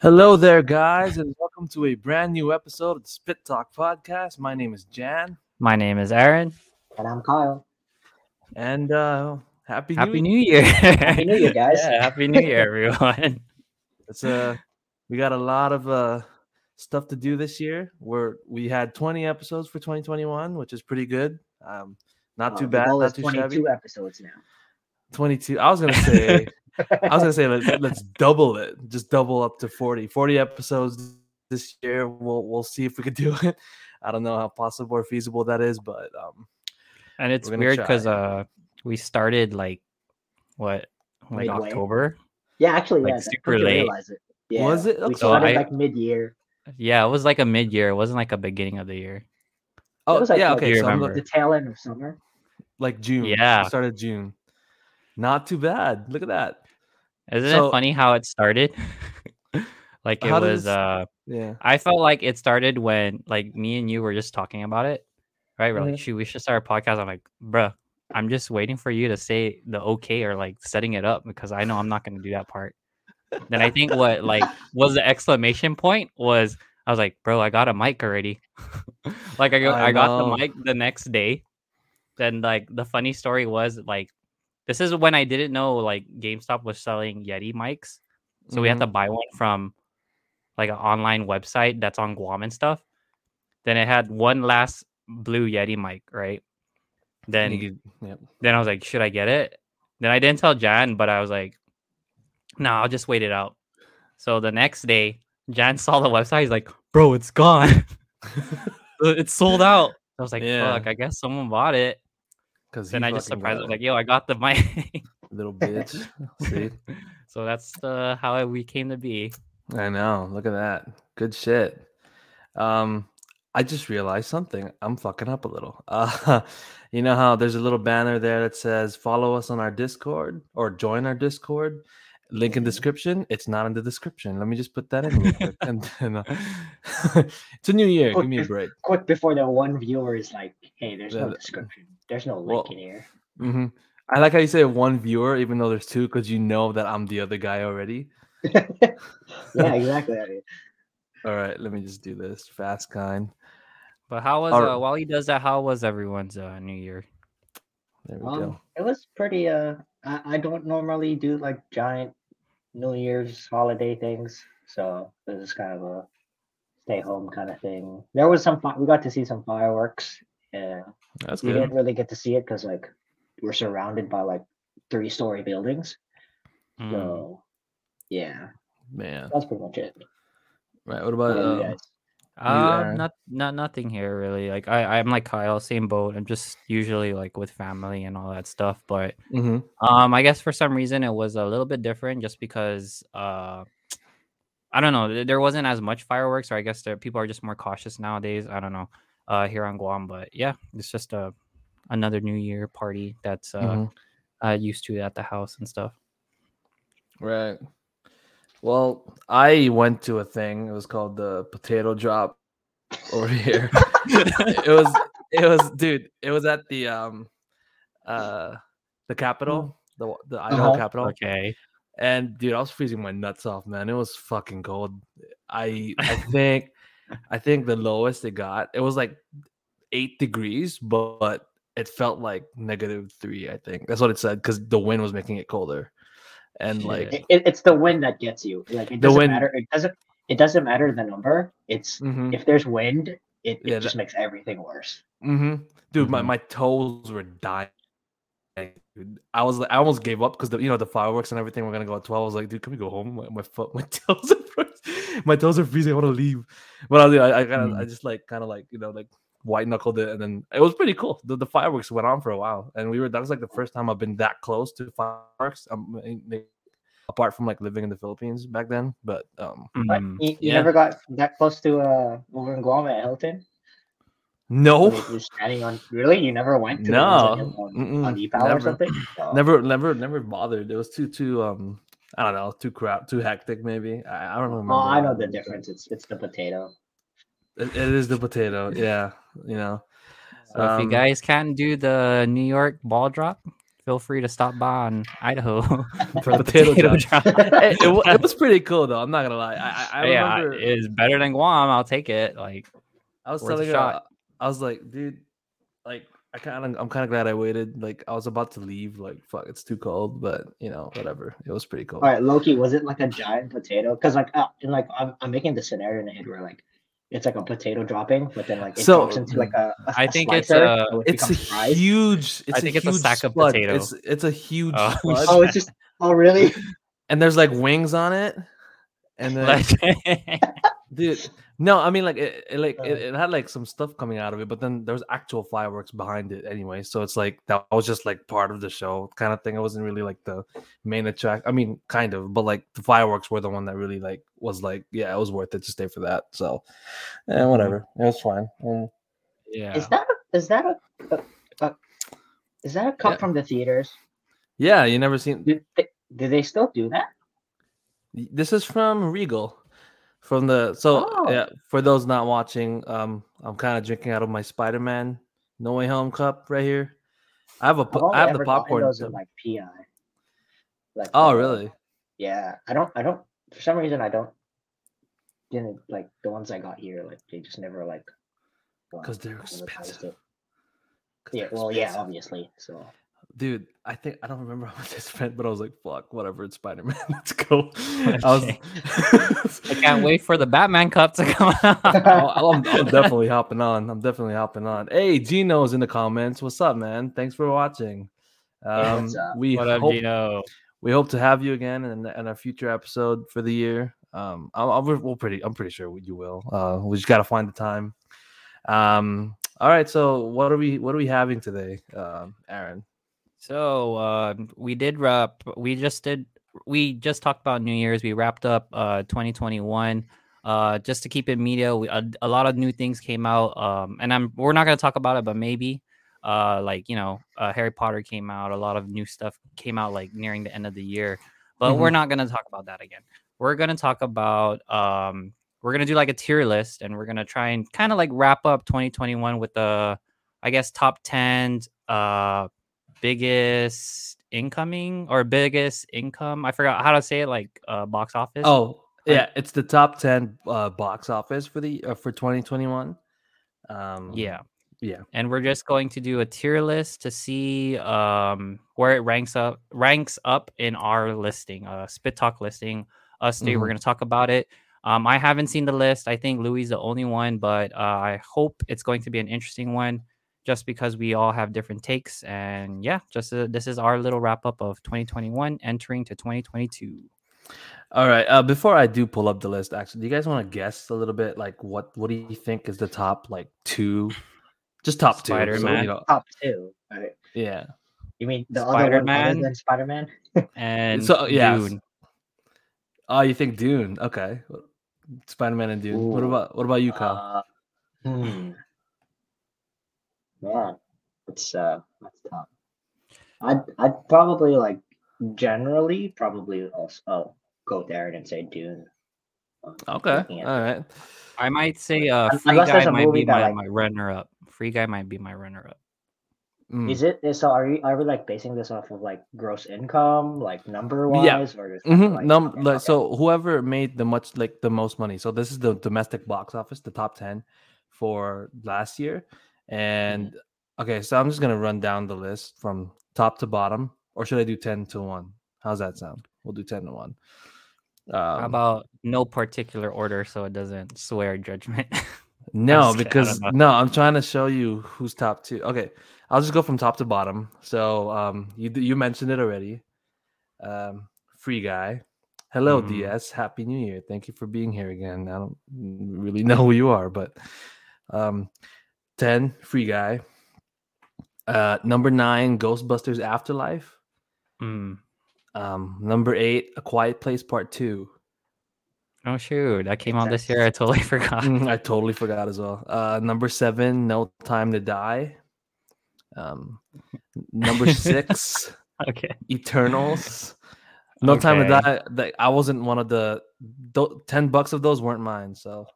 Hello there, guys, and welcome to a brand new episode of the Spit Talk Podcast. My name is Jan. My name is Aaron. And I'm Kyle. And Happy New Year. Happy New Year, guys. Yeah, Happy New Year, everyone. It's we got a lot of stuff to do this year. We had 20 episodes for 2021, which is pretty good. Not too bad. Not too 22 shabby. Episodes now. 22. I was gonna say let's double it. Just double up to 40 episodes this year. We'll see if we could do it. I don't know how possible or feasible that is, but and it's weird because we started midway? October. Yeah, actually, super late. Realize it. Yeah. Was it? Okay. We started mid-year. Yeah, it was a mid-year. It wasn't a beginning of the year. Oh, it was okay. So the tail end of summer, June. Yeah, we started June. Not too bad. Look at that. Isn't it funny how it started? I felt like it started when me and you were just talking about it, right? We're shoot, we should start a podcast. I'm bruh, I'm just waiting for you to say the okay or setting it up because I know I'm not going to do that part. Then I think what was the exclamation point was I was bro, I got a mic already. I got the mic the next day. Then the funny story was this is when I didn't know GameStop was selling Yeti mics. So we had to buy one from an online website that's on Guam and stuff. Then it had one last blue Yeti mic, right? Then I was should I get it? Then I didn't tell Jan, but I was no, I'll just wait it out. So the next day, Jan saw the website. He's bro, it's gone. It's sold out. I was fuck, I guess someone bought it. Then I just surprised him, yo, I got the mic. Little bitch. See? So that's how we came to be. I know. Look at that. Good shit. I just realized something. I'm fucking up a little. You know how there's a little banner there that says follow us on our Discord or join our Discord? Link in description. It's not in the description. Let me just put that in real quick. It's a new year. Give me a break. Quick before the one viewer is hey, there's no description. There's no link in here. Mm-hmm. I like how you say one viewer, even though there's two, because you know that I'm the other guy already. Yeah, exactly. All right, let me just do this fast, kind. But how was while he does that? How was everyone's New Year? There we go. It was pretty. I don't normally do giant New Year's holiday things, so it was kind of a stay home kind of thing. There was some. We got to see some fireworks. Yeah, that's good. We didn't really get to see it because we're surrounded by 3-story buildings. So yeah, man, that's pretty much it. Right. What about nothing here really. I'm Kyle, same boat. I'm just usually with family and all that stuff. But I guess for some reason it was a little bit different just because I don't know. There wasn't as much fireworks, or I guess people are just more cautious nowadays. I don't know. Here on Guam, but yeah, it's just another New Year party that's used to at the house and stuff. Right. Well, I went to a thing. It was called the Potato Drop over here. It was at the Capitol, the Idaho Capitol. Okay. And dude, I was freezing my nuts off, man. It was fucking cold. I think the lowest it got, it was 8 degrees, but it felt -3. I think that's what it said because the wind was making it colder, and it's the wind that gets you. It doesn't matter. It doesn't matter the number. It's if there's wind, it just makes everything worse. Mm-hmm. Dude, my toes were dying. I almost gave up because the fireworks and everything were gonna go at 12. I was dude, can we go home? My toes are freezing. I want to leave, but I just white knuckled it, and then it was pretty cool. The fireworks went on for a while, and that was the first time I've been that close to fireworks. Apart from living in the Philippines back then, but you never got that close to over in Guam at Hilton. No, you're standing on. Really, you never went to on EPAL or something. Oh. Never bothered. It was too I don't know, too hectic. Maybe I don't remember. Oh, I know the difference. It's the potato. It is the potato. Yeah, you know. So if you guys can do the New York ball drop, feel free to stop by in Idaho for the potato drop. It was pretty cool, though. I'm not gonna lie. I remember it is better than Guam. I'll take it. Like I was telling you, I was like, dude, like I'm kind of glad I waited. Like I was about to leave. Like fuck, it's too cold. But you know, whatever. It was pretty cool. All right, Loki, was it like a giant potato? Because I'm making the scenario in the head where like. It's like a potato dropping, but then like it drops into like a I think slicer, it's a huge sack of potato. It's a huge sludge. Oh, it's just really? And there's like wings on it. And then like, dude, no, I mean like it had like some stuff coming out of it, but then there was actual fireworks behind it anyway. So it's like that was just like part of the show kind of thing. It wasn't really like the main attract. I mean, kind of, but like the fireworks were the one that really like was like, yeah, it was worth it to stay for that. So yeah, whatever, it was fine. Yeah, is that a cut from the theaters? Yeah, you never seen. Do they still do that? This is from Regal. Yeah, for those not watching, I'm kind of drinking out of my Spider-Man No Way Home cup right here. I have the popcorn. Those are like PI. Like, oh really? Yeah, I don't. For some reason, didn't like the ones I got here. Like they just never like. Because they're expensive. Yeah. Well, yeah, obviously. So. Dude, I don't remember how much I spent, but I was like, fuck, whatever, it's Spider-Man. Let's go. I can't wait for the Batman cup to come out. I'm definitely hopping on. Hey, Gino's in the comments. What's up, man? Thanks for watching. We hope to have you again in a future episode for the year. I'm pretty sure you will. We just got to find the time. All right, so what are we having today, Aaron? So we just talked about New Year's. We wrapped up 2021. Just to keep it media, a lot of new things came out. And we're not gonna talk about it, but maybe Harry Potter came out. A lot of new stuff came out like nearing the end of the year, but we're not gonna talk about that again. We're gonna talk about we're gonna do like a tier list, and we're gonna try and kind of like wrap up 2021 with the top 10. Biggest incoming or biggest income? I forgot how to say it. Like box office. Oh yeah, it's the top 10 box office for the for 2021. Yeah, and we're just going to do a tier list to see where it ranks up in our listing, Spit Talk listing. Us three, we're going to talk about it. I haven't seen the list. I think Louis is the only one, but I hope it's going to be an interesting one. Just because we all have different takes, and yeah, this is our little wrap up of 2021 entering to 2022. All right. Before I do pull up the list, actually, do you guys want to guess a little bit? Like, what do you think is the top like two? Just top Spider-Man. Two. So, top two. Right. Yeah. You mean the Spider-Man other one than Spider-Man? And so yeah. Dune. Oh, you think Dune? Okay. Spider-Man and Dune. Ooh. What about you, Kyle? Yeah, that's tough. I'd probably like generally probably also go there and say Dune. Okay, all right. I might say Free Guy might be my runner up. Free Guy might be my runner up. Is it? So are we like basing this off of like gross income, like number wise, or just like, okay. So whoever made the most money. So this is the domestic box office, the top 10 for last year. And okay, so I'm just gonna run down the list from top to bottom, or should I do 10 to 1? How's that sound? We'll do 10 to 1. How about no particular order, so it doesn't swear judgment? I'm trying to show you who's top two. Okay, I'll just go from top to bottom. So you mentioned it already. Free Guy. Hello, DS. Happy New Year. Thank you for being here again. I don't really know who you are, but 10, Free Guy. Number 9, Ghostbusters Afterlife. Number 8, A Quiet Place Part 2. Oh, shoot. That came out this year. I totally forgot. I totally forgot as well. Number 7, No Time to Die. Number 6, okay. Eternals. No Time to Die. I wasn't one of the... $10 of those weren't mine, so,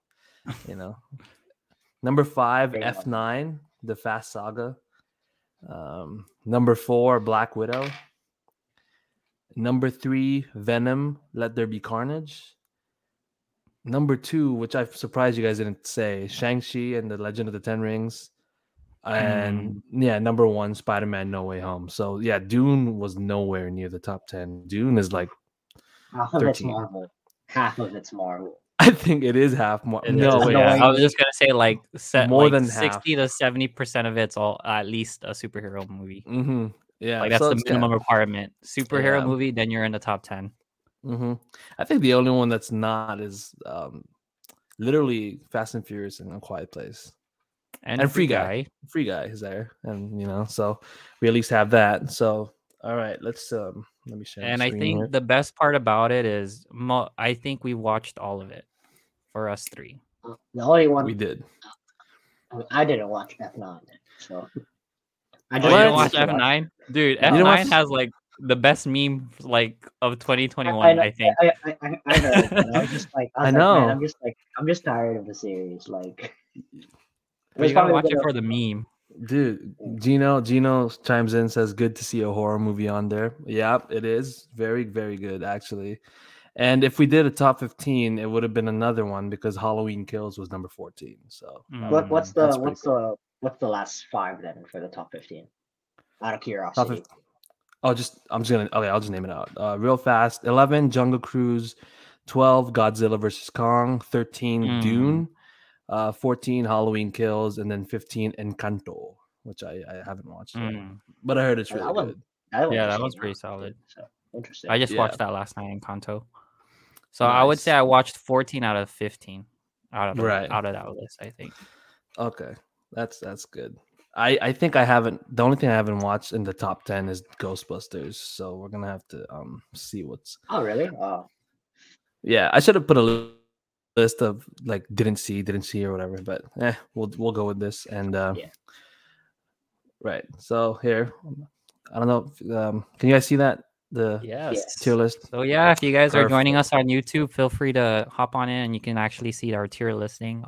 Number 5, F9, The Fast Saga. Number 4, Black Widow. Number 3, Venom Let There Be Carnage. Number 2, which I'm surprised you guys didn't say, Shang-Chi and The Legend of the Ten Rings. And yeah, number 1, Spider-Man No Way Home. So yeah, Dune was nowhere near the top 10. Dune is like half of 13. It's Marvel. Half of it's Marvel. I think it is half more. No, yeah. I was just gonna say like more like than 60 half. To 70% of it's all at least a superhero movie. Mm-hmm. Yeah, like that's so the minimum requirement. Superhero movie, then you're in the top 10. Mm-hmm. I think the only one that's not is literally Fast and Furious and A Quiet Place, and Free Guy. Free Guy is there, and you know, so we at least have that. So all right, let's let me share. And I think the best part about it is I think we watched all of it for us three. The only one we did. I didn't watch F9, so I didn't watch F9, dude. F9 has like the best meme like of 2021. I think. I know. I'm just tired of the series. Like, we gotta watch it for the meme. Dude, Gino chimes in, says, "Good to see a horror movie on there." Yeah, it is very, very good actually. And if we did a top 15, it would have been another one because Halloween Kills was number 14. So what's the last 5 then for the top 15? Out of curiosity. I'll just name it out. Real fast. 11, Jungle Cruise. 12, Godzilla versus Kong. 13, Dune. 14, Halloween Kills, and then 15, Encanto, which I haven't watched yet. But I heard it's really good. That was pretty solid. So interesting. I just watched that last night, Encanto. So nice. I would say I watched 14 out of 15 out of that list, I think. Okay, that's good. I think I haven't. The only thing I haven't watched in the top 10 is Ghostbusters. So we're gonna have to see what's. Oh really? Wow. Yeah, I should have put a list of like didn't see or whatever, but we'll go with this and right. So here, I don't know. If, can you guys see that tier list? So yeah, if you guys are joining us on YouTube, feel free to hop on in and you can actually see our tier listing,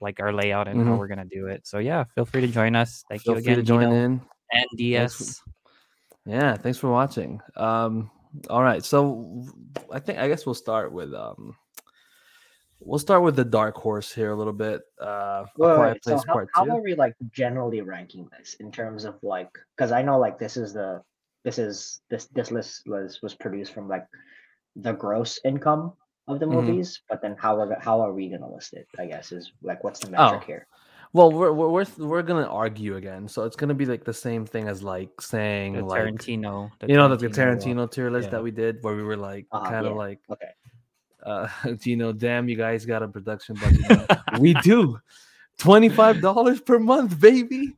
like our layout and how we're gonna do it. So yeah, feel free to join us. Thank you again, Gino, and DS. Thanks for watching. All right, so I guess we'll start with the dark horse here a little bit. How are we like generally ranking this in terms of like? Because I know like this list was produced from like the gross income of the movies, but then how are we gonna list it? I guess is like what's the metric here? Well, we're gonna argue again, so it's gonna be like the same thing as like saying the like Tarantino, the Tarantino tier list that we did where we were like like okay. Gino, damn, you guys got a production budget. We do $25 per month, baby.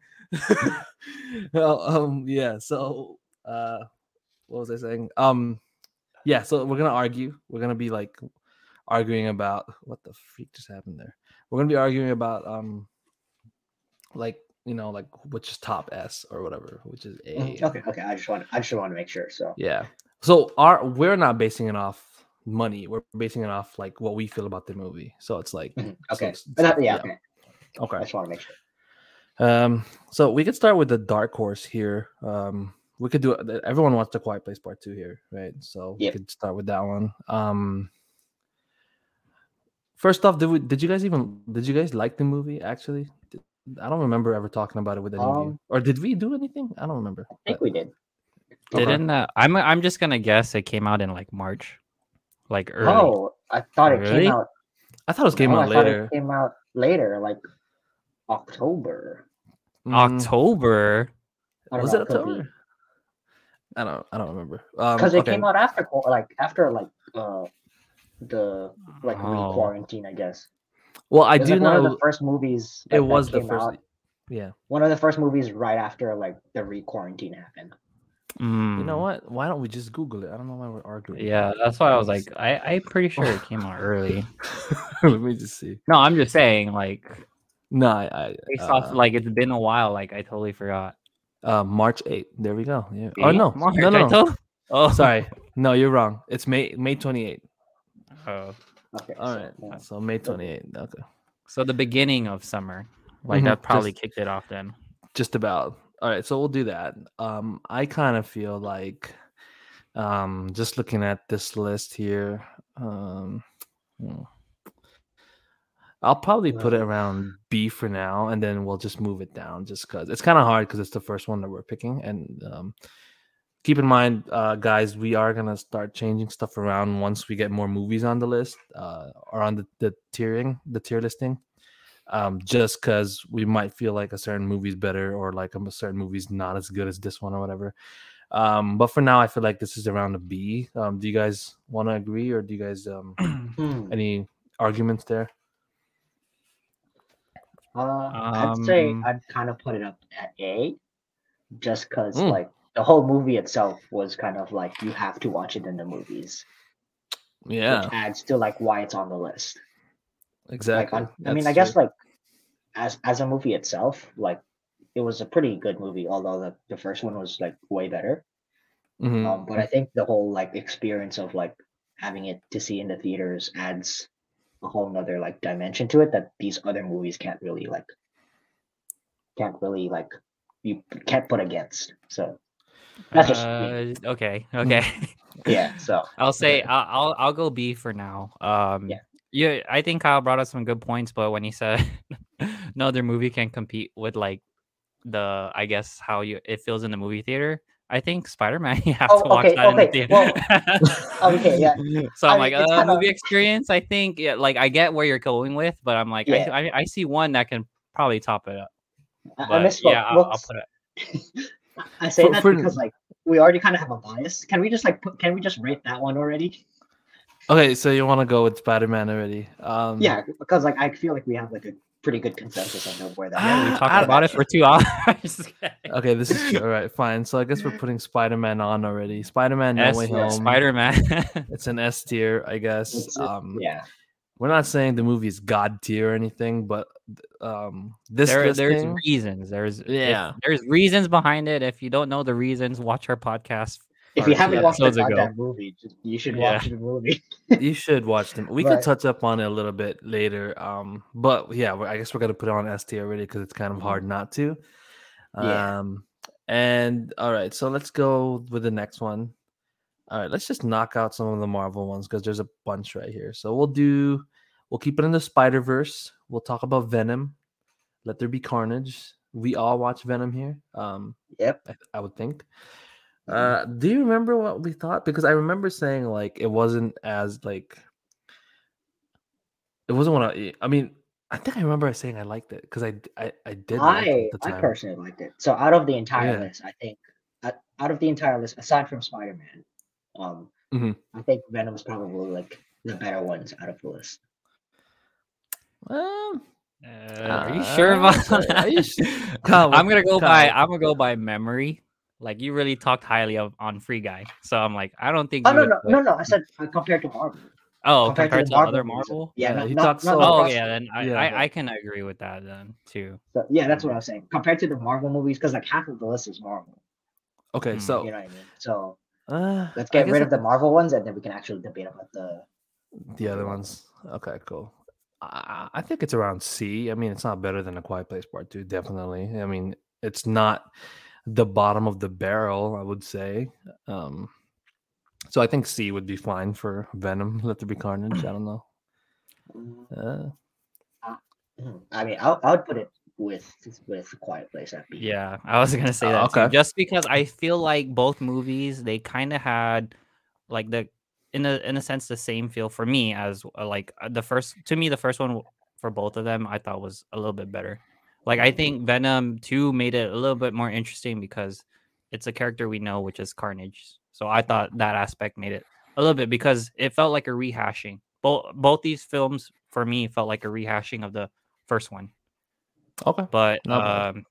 So, what was I saying? So we're gonna argue. We're gonna be like arguing about what the freak just happened there. We're gonna be arguing about which is top S or whatever, which is A. Okay. I just want to make sure. So yeah. So we're not basing it off money, we're basing it off like what we feel about the movie, so it's like okay, I just want to make sure. So we could start with the dark horse here. We could do it. Everyone wants The Quiet Place Part 2 here, right? So we could start with that one. First off, did you guys like the movie actually? I don't remember ever talking about it with any of you, or did we do anything? I don't remember. I think we did. I'm just gonna guess it came out in like March. Like early. Oh, I thought came out. I thought it came out later. It came out later, like October. October? Was it October? I don't remember. Because it came out after re-quarantine, I guess. Well, I do know. One of the first movies. It was the first. Yeah. One of the first movies right after like the re-quarantine happened. You know what? Why don't we just Google it? I don't know why we're arguing. Yeah, that's why I was like, I'm pretty sure it came out early. Let me just see. No, I'm just saying, like, no, I based off, like it's been a while. Like I totally forgot. March 8th. There we go. Yeah. Oh no, March, no. Oh, sorry. No, you're wrong. It's May 28th. Oh. Okay. All right. Yeah. So May 28th. Okay. So the beginning of summer, like that probably kicked it off then. Just about. All right, so we'll do that. I kind of feel like just looking at this list here, I'll probably put it around B for now, and then we'll just move it down just because it's kind of hard because it's the first one that we're picking. And keep in mind, guys, we are going to start changing stuff around once we get more movies on the list or on the tier listing. Just because we might feel like a certain movie's better or like a certain movie's not as good as this one or whatever. But for now, I feel like this is around a B. Do you guys want to agree, or do you guys any arguments there? I'd say I'd kind of put it up at A, just because like the whole movie itself was kind of like you have to watch it in the movies. Yeah, which adds to like why it's on the list. Exactly. Like, I mean, I guess like as a movie itself, like it was a pretty good movie, although the first one was like way better. Mm-hmm. But I think the whole like experience of like having it to see in the theaters adds a whole nother like dimension to it that these other movies can't really you can't put against. So that's just okay. Yeah. So I'll say I'll go B for now. Yeah, I think Kyle brought up some good points, but when he said no other movie can compete with like the, I guess how it feels in the movie theater. I think Spider-Man, you have to watch that in the theater. Well, yeah. So I'm movie experience. I think, yeah, like I get where you're going with, but I'm like, yeah. I see one that can probably top it up. But, I misspoke. Yeah, I'll put it. I say because like we already kind of have a bias. Can we just rate that one already? Okay, so you want to go with Spider-Man already? Yeah, because like I feel like we have like a pretty good consensus on where that. Yeah, we talked about it for 2 hours. Okay, this is all right. Fine. So I guess we're putting Spider-Man on already. Spider-Man No Way Home. Spider-Man. It's an S tier, I guess. Yeah. We're not saying the movie is God tier or anything, but there's reasons. There's reasons behind it. If you don't know the reasons, watch our podcast. If you haven't watched that movie, you should watch the movie. You should watch them. We could touch up on it a little bit later. But yeah, I guess we're going to put it on ST already because it's kind of hard not to. And all right, so let's go with the next one. All right, let's just knock out some of the Marvel ones because there's a bunch right here. So we'll keep it in the Spider-Verse. We'll talk about Venom. Let There Be Carnage. We all watch Venom here. Yep. I would think. Do you remember what we thought? Because I remember saying like it wasn't as like it wasn't what I mean. I think I remember saying I liked it because I did. Like it at the time. I personally liked it. So out of the entire list, I think out of the entire list, aside from Spider-Man, I think Venom is probably like the better ones out of the list. Well. Are you sure about that? I'm gonna go by memory. Like you really talked highly on Free Guy, so I'm like, I don't think. Oh no! I said compared to Marvel. Oh, compared to other Marvel. Yeah, he talks. I can agree with that then too. So, yeah, that's what I was saying. Compared to the Marvel movies, because like half of the list is Marvel. Okay, so you know what I mean. So let's get rid of the Marvel ones, and then we can actually debate about the other ones. Okay, cool. I think it's around C. I mean, it's not better than A Quiet Place Part 2, definitely. I mean, it's not the bottom of the barrel, I would say. So I think C would be fine for Venom, Let There Be Carnage. I don't know. I mean, I would put it with Quiet Place at B. Yeah, I was gonna say that too, just because I feel like both movies they kind of had like the in a sense the same feel for me as like the first. To me, the first one for both of them I thought was a little bit better. Like, I think Venom 2 made it a little bit more interesting because it's a character we know, which is Carnage. So I thought that aspect made it a little bit because it felt like a rehashing. Both these films, for me, felt like a rehashing of the first one. Okay. But, so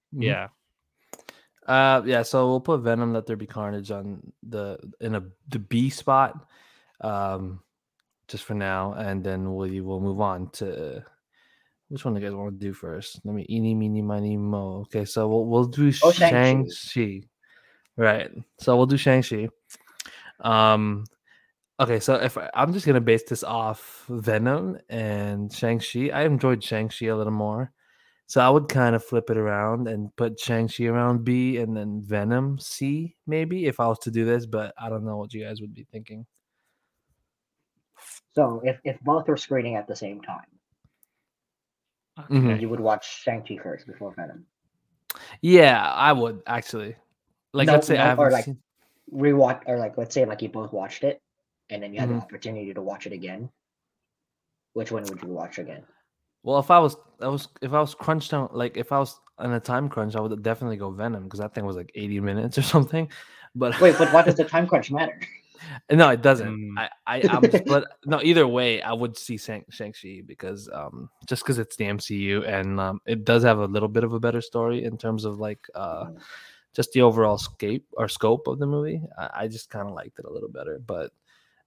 we'll put Venom, Let There Be Carnage on the B spot just for now. And then we'll move on to... Which one do you guys want to do first? Let me eeny, meeny, miny, mo. Okay, so we'll do Shang-Chi. Right. So we'll do Shang-Chi. Okay, so if I'm just going to base this off Venom and Shang-Chi. I enjoyed Shang-Chi a little more. So I would kind of flip it around and put Shang-Chi around B and then Venom C, maybe, if I was to do this. But I don't know what you guys would be thinking. So if both were screening at the same time, mm-hmm. you would watch Shang-Chi first before Venom. Yeah, I would, actually. Like, no, let's say no, I haven't or like seen... rewatch, or like, let's say like you both watched it and then you had mm-hmm. the opportunity to watch it again. Which one would you watch again? Well, if I was crunched down, like if I was on a time crunch, I would definitely go Venom because that thing was like 80 minutes or something. But wait, but why does the time crunch matter? No, it doesn't. I'm split. No, either way, I would see Shang-Chi because just because it's the MCU and it does have a little bit of a better story in terms of like just the overall scope of the movie. I just kind of liked it a little better, but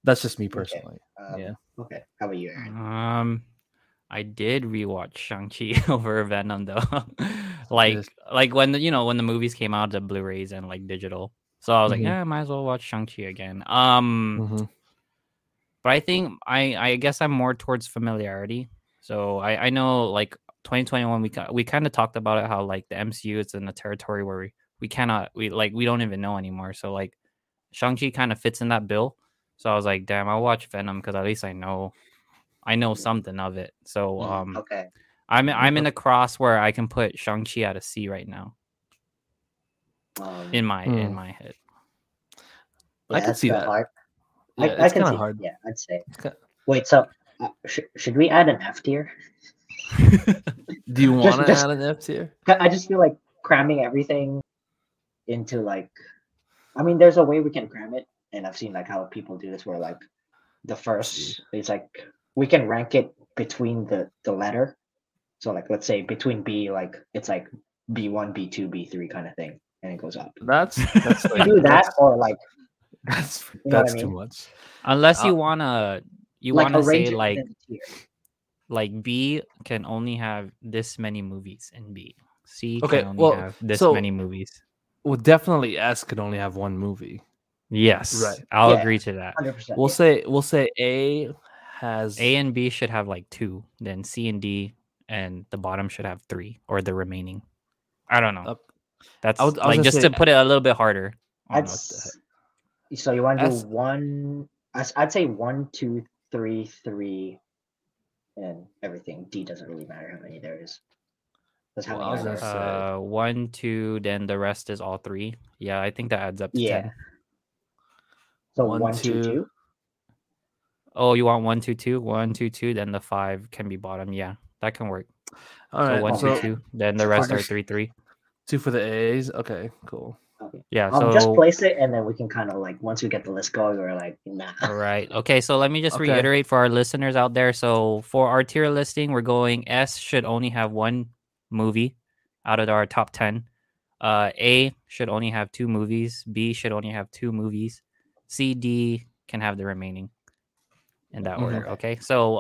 that's just me personally. Okay. Yeah. Okay. How about you, Aaron? I did rewatch Shang-Chi over Venom though. like when the movies came out, the Blu-rays and like digital. So I was mm-hmm. like, yeah, might as well watch Shang-Chi again. Mm-hmm. But I think I guess I'm more towards familiarity. So I know like 2021 we kind of talked about it, how like the MCU is in a territory where we don't even know anymore. So like Shang-Chi kind of fits in that bill. So I was like, damn, I'll watch Venom because at least I know something of it. So okay. I'm in a cross where I can put Shang-Chi at a C right now. In my head, yeah, I can see that. Hard. Yeah, it's kind of hard. Yeah, I'd say. Wait, so should we add an F tier? Do you want to add an F tier? I just feel like cramming everything into like. I mean, there's a way we can cram it, and I've seen like how people do this, where like the first, it's like we can rank it between the letter. So like, let's say between B, like it's like B1, B2, B3 kind of thing. And it goes up. That's like, do that that's, or like that's too much. Unless you wanna say like B can only have this many movies in B. C can only have this many movies. Well, definitely S could only have one movie. Yes, right. I'll agree to that. 100%, we'll say A has A and B should have like two. Then C and D, and the bottom should have three or the remaining. I don't know. That's I was just to put it a little bit harder. So you want to do one? I'd say 1, 2, 3, 3, and everything. D doesn't really matter how many there is. That's how many. 1, 2, then the rest is all three. Yeah, I think that adds up to 10. So 1, 2, 2. Oh, you want 1, 2, 2? 1, 2, 2. Then the 5 can be bottom. Yeah, that can work. All right. So 1, 2, 2. Then the rest are 3, 3. 2 for the A's. Okay, cool. Okay. Yeah, so just place it, and then we can kind of like once we get the list going, we're like, nah. All right. Okay, so let me just reiterate for our listeners out there. So for our tier listing, we're going S should only have one movie out of our top 10. A should only have two movies. B should only have two movies. C, D can have the remaining in that order. Okay. So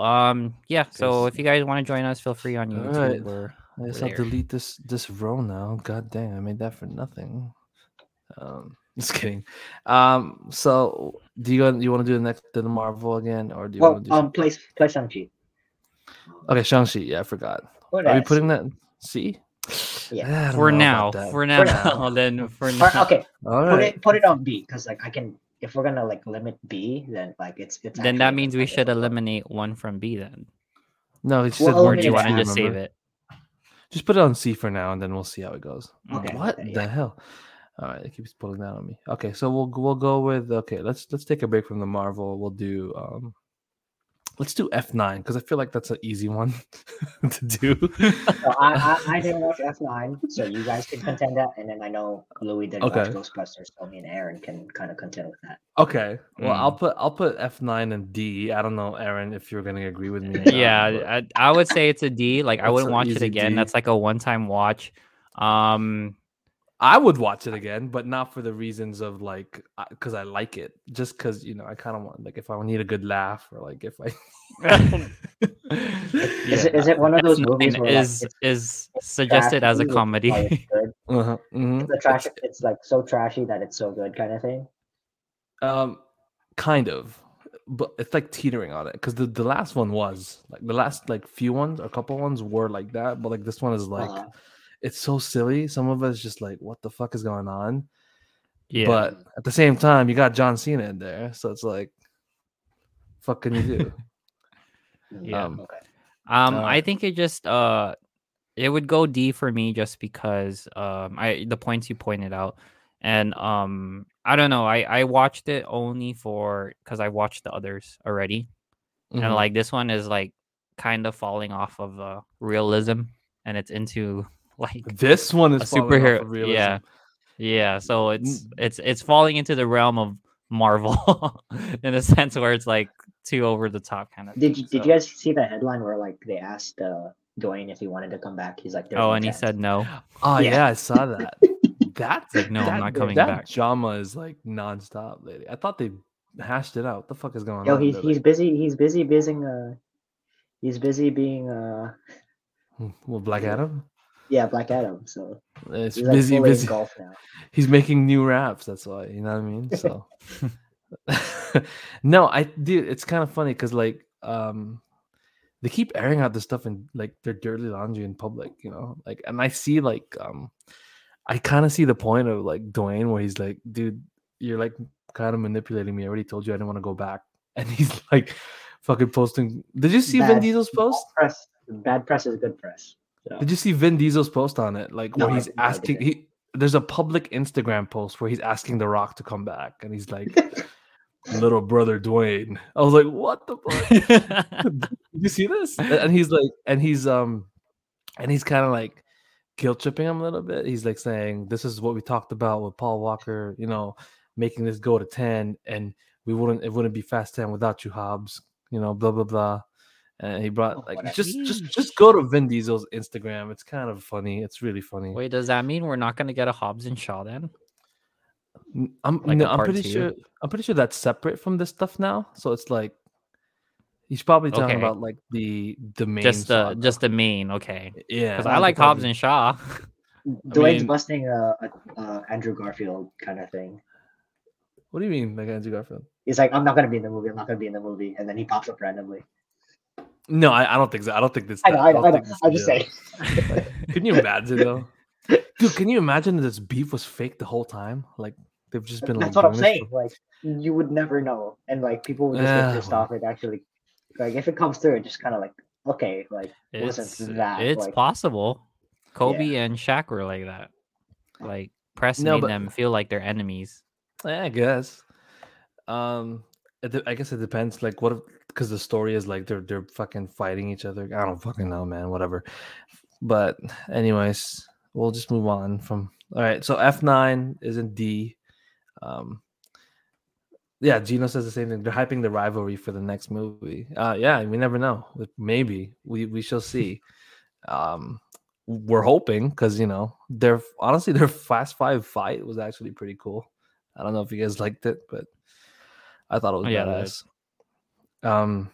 so if you guys want to join us, feel free on YouTube. All right. I just have to delete this row now. God damn, I made that for nothing. Just kidding. So do you want to do the next to the Marvel again, or do you want to do play Shang-Chi? Okay, Shang-Chi. Yeah, I forgot. What Are we putting that? C? Yeah. For now. Then for now. Okay. All right. Put it on B because like I can. If we're gonna like limit B, then like it's then that means we should eliminate one from B then. No, it's just or do you want to just save it? Just put it on C for now, and then we'll see how it goes. Okay. What the hell? All right, it keeps pulling that on me. Okay, so we'll go with Let's take a break from the Marvel. We'll do let's do F9 because I feel like that's an easy one to do. So I didn't watch F9, so you guys can contend that, and then I know Louis didn't watch Ghostbusters, so me and Aaron can kind of contend with that. Okay, well I'll put F9 and D. I don't know, Aaron, if you're gonna agree with me. I would say it's a D. Like I wouldn't watch it again. D. That's like a one-time watch. I would watch it again, but not for the reasons of like, because I like it. Just because I kind of want, like, if I need a good laugh or like if I. Is it one of those movies where is suggested as a comedy? Uh-huh. Mm-hmm. It's like so trashy that it's so good, kind of thing. Kind of, but it's like teetering on it because the last one was like the last like few ones, a couple ones were like that, but like this one is like it's so silly. Some of us just like, what the fuck is going on? Yeah. But at the same time, you got John Cena in there, so it's like, fuck, can you do? Yeah. I think it just it would go D for me just because the points you pointed out. And I don't know. I watched it only because I watched the others already. Mm-hmm. And like this one is like kind of falling off of realism, and it's into like this one is a superhero. Off of realism. Yeah, yeah. So it's falling into the realm of Marvel in a sense where it's like too over the top kind of. Did you guys see the headline where like they asked Dwayne if he wanted to come back? He's like, oh, and he said no. Oh yeah I saw that. That's like, no, I'm not coming back. That drama is like nonstop, lady. I thought they hashed it out. What the fuck is going on? He's busy being well, Black Adam. Yeah, Black Adam. So it's he's busy, like busy. Golf now. He's making new raps. That's why, you know what I mean. So no, dude, it's kind of funny because like they keep airing out this stuff in like their dirty laundry in public, you know. Like, and I see like I kind of see the point of like Dwayne where he's like, dude, you're like kind of manipulating me. I already told you I didn't want to go back. And he's like fucking posting. Did you see Vin Diesel's post? Bad press is good press. So. Did you see Vin Diesel's post on it? Like where he's asking, there's a public Instagram post where he's asking The Rock to come back. And he's like, little brother Dwayne. I was like, what the fuck? Did you see this? And he's like, and he's kind of like, guilt tripping him a little bit. He's like saying, this is what we talked about with Paul Walker, you know, making this go to 10, and it wouldn't be Fast 10 without you, Hobbs, you know, blah blah blah. And he brought just go to Vin Diesel's Instagram. It's kind of funny. It's really funny. Wait, does that mean we're not going to get a Hobbs and Shaw then? I'm pretty sure that's separate from this stuff now. So it's like he's probably talking about like the main, just the main. Okay, yeah. Because I like Hobbs and Shaw. Dwayne's busting a Andrew Garfield kind of thing. What do you mean, like Andrew Garfield? He's like, I'm not gonna be in the movie. I'm not gonna be in the movie, and then he pops up randomly. No, I don't think so. I don't think this. I'm just saying. Can you imagine though, dude? Can you imagine that this beef was fake the whole time? Like. They've just been that's like, what I'm saying. Like, you would never know, and like people would just get pissed off. It actually. Like if it comes through, it just kind of like okay, like wasn't that? It's like, possible. Kobe and Shaq were like that. Like press made them feel like they're enemies. Yeah, I guess. I guess it depends. Like what? Because the story is like they're fucking fighting each other. I don't fucking know, man. Whatever. But anyways, we'll just move on from. All right, so F9 is in D. Yeah, Gino says the same thing. They're hyping the rivalry for the next movie. Yeah, we never know. Maybe we shall see. We're hoping because you know their Fast Five fight was actually pretty cool. I don't know if you guys liked it, but I thought it was badass.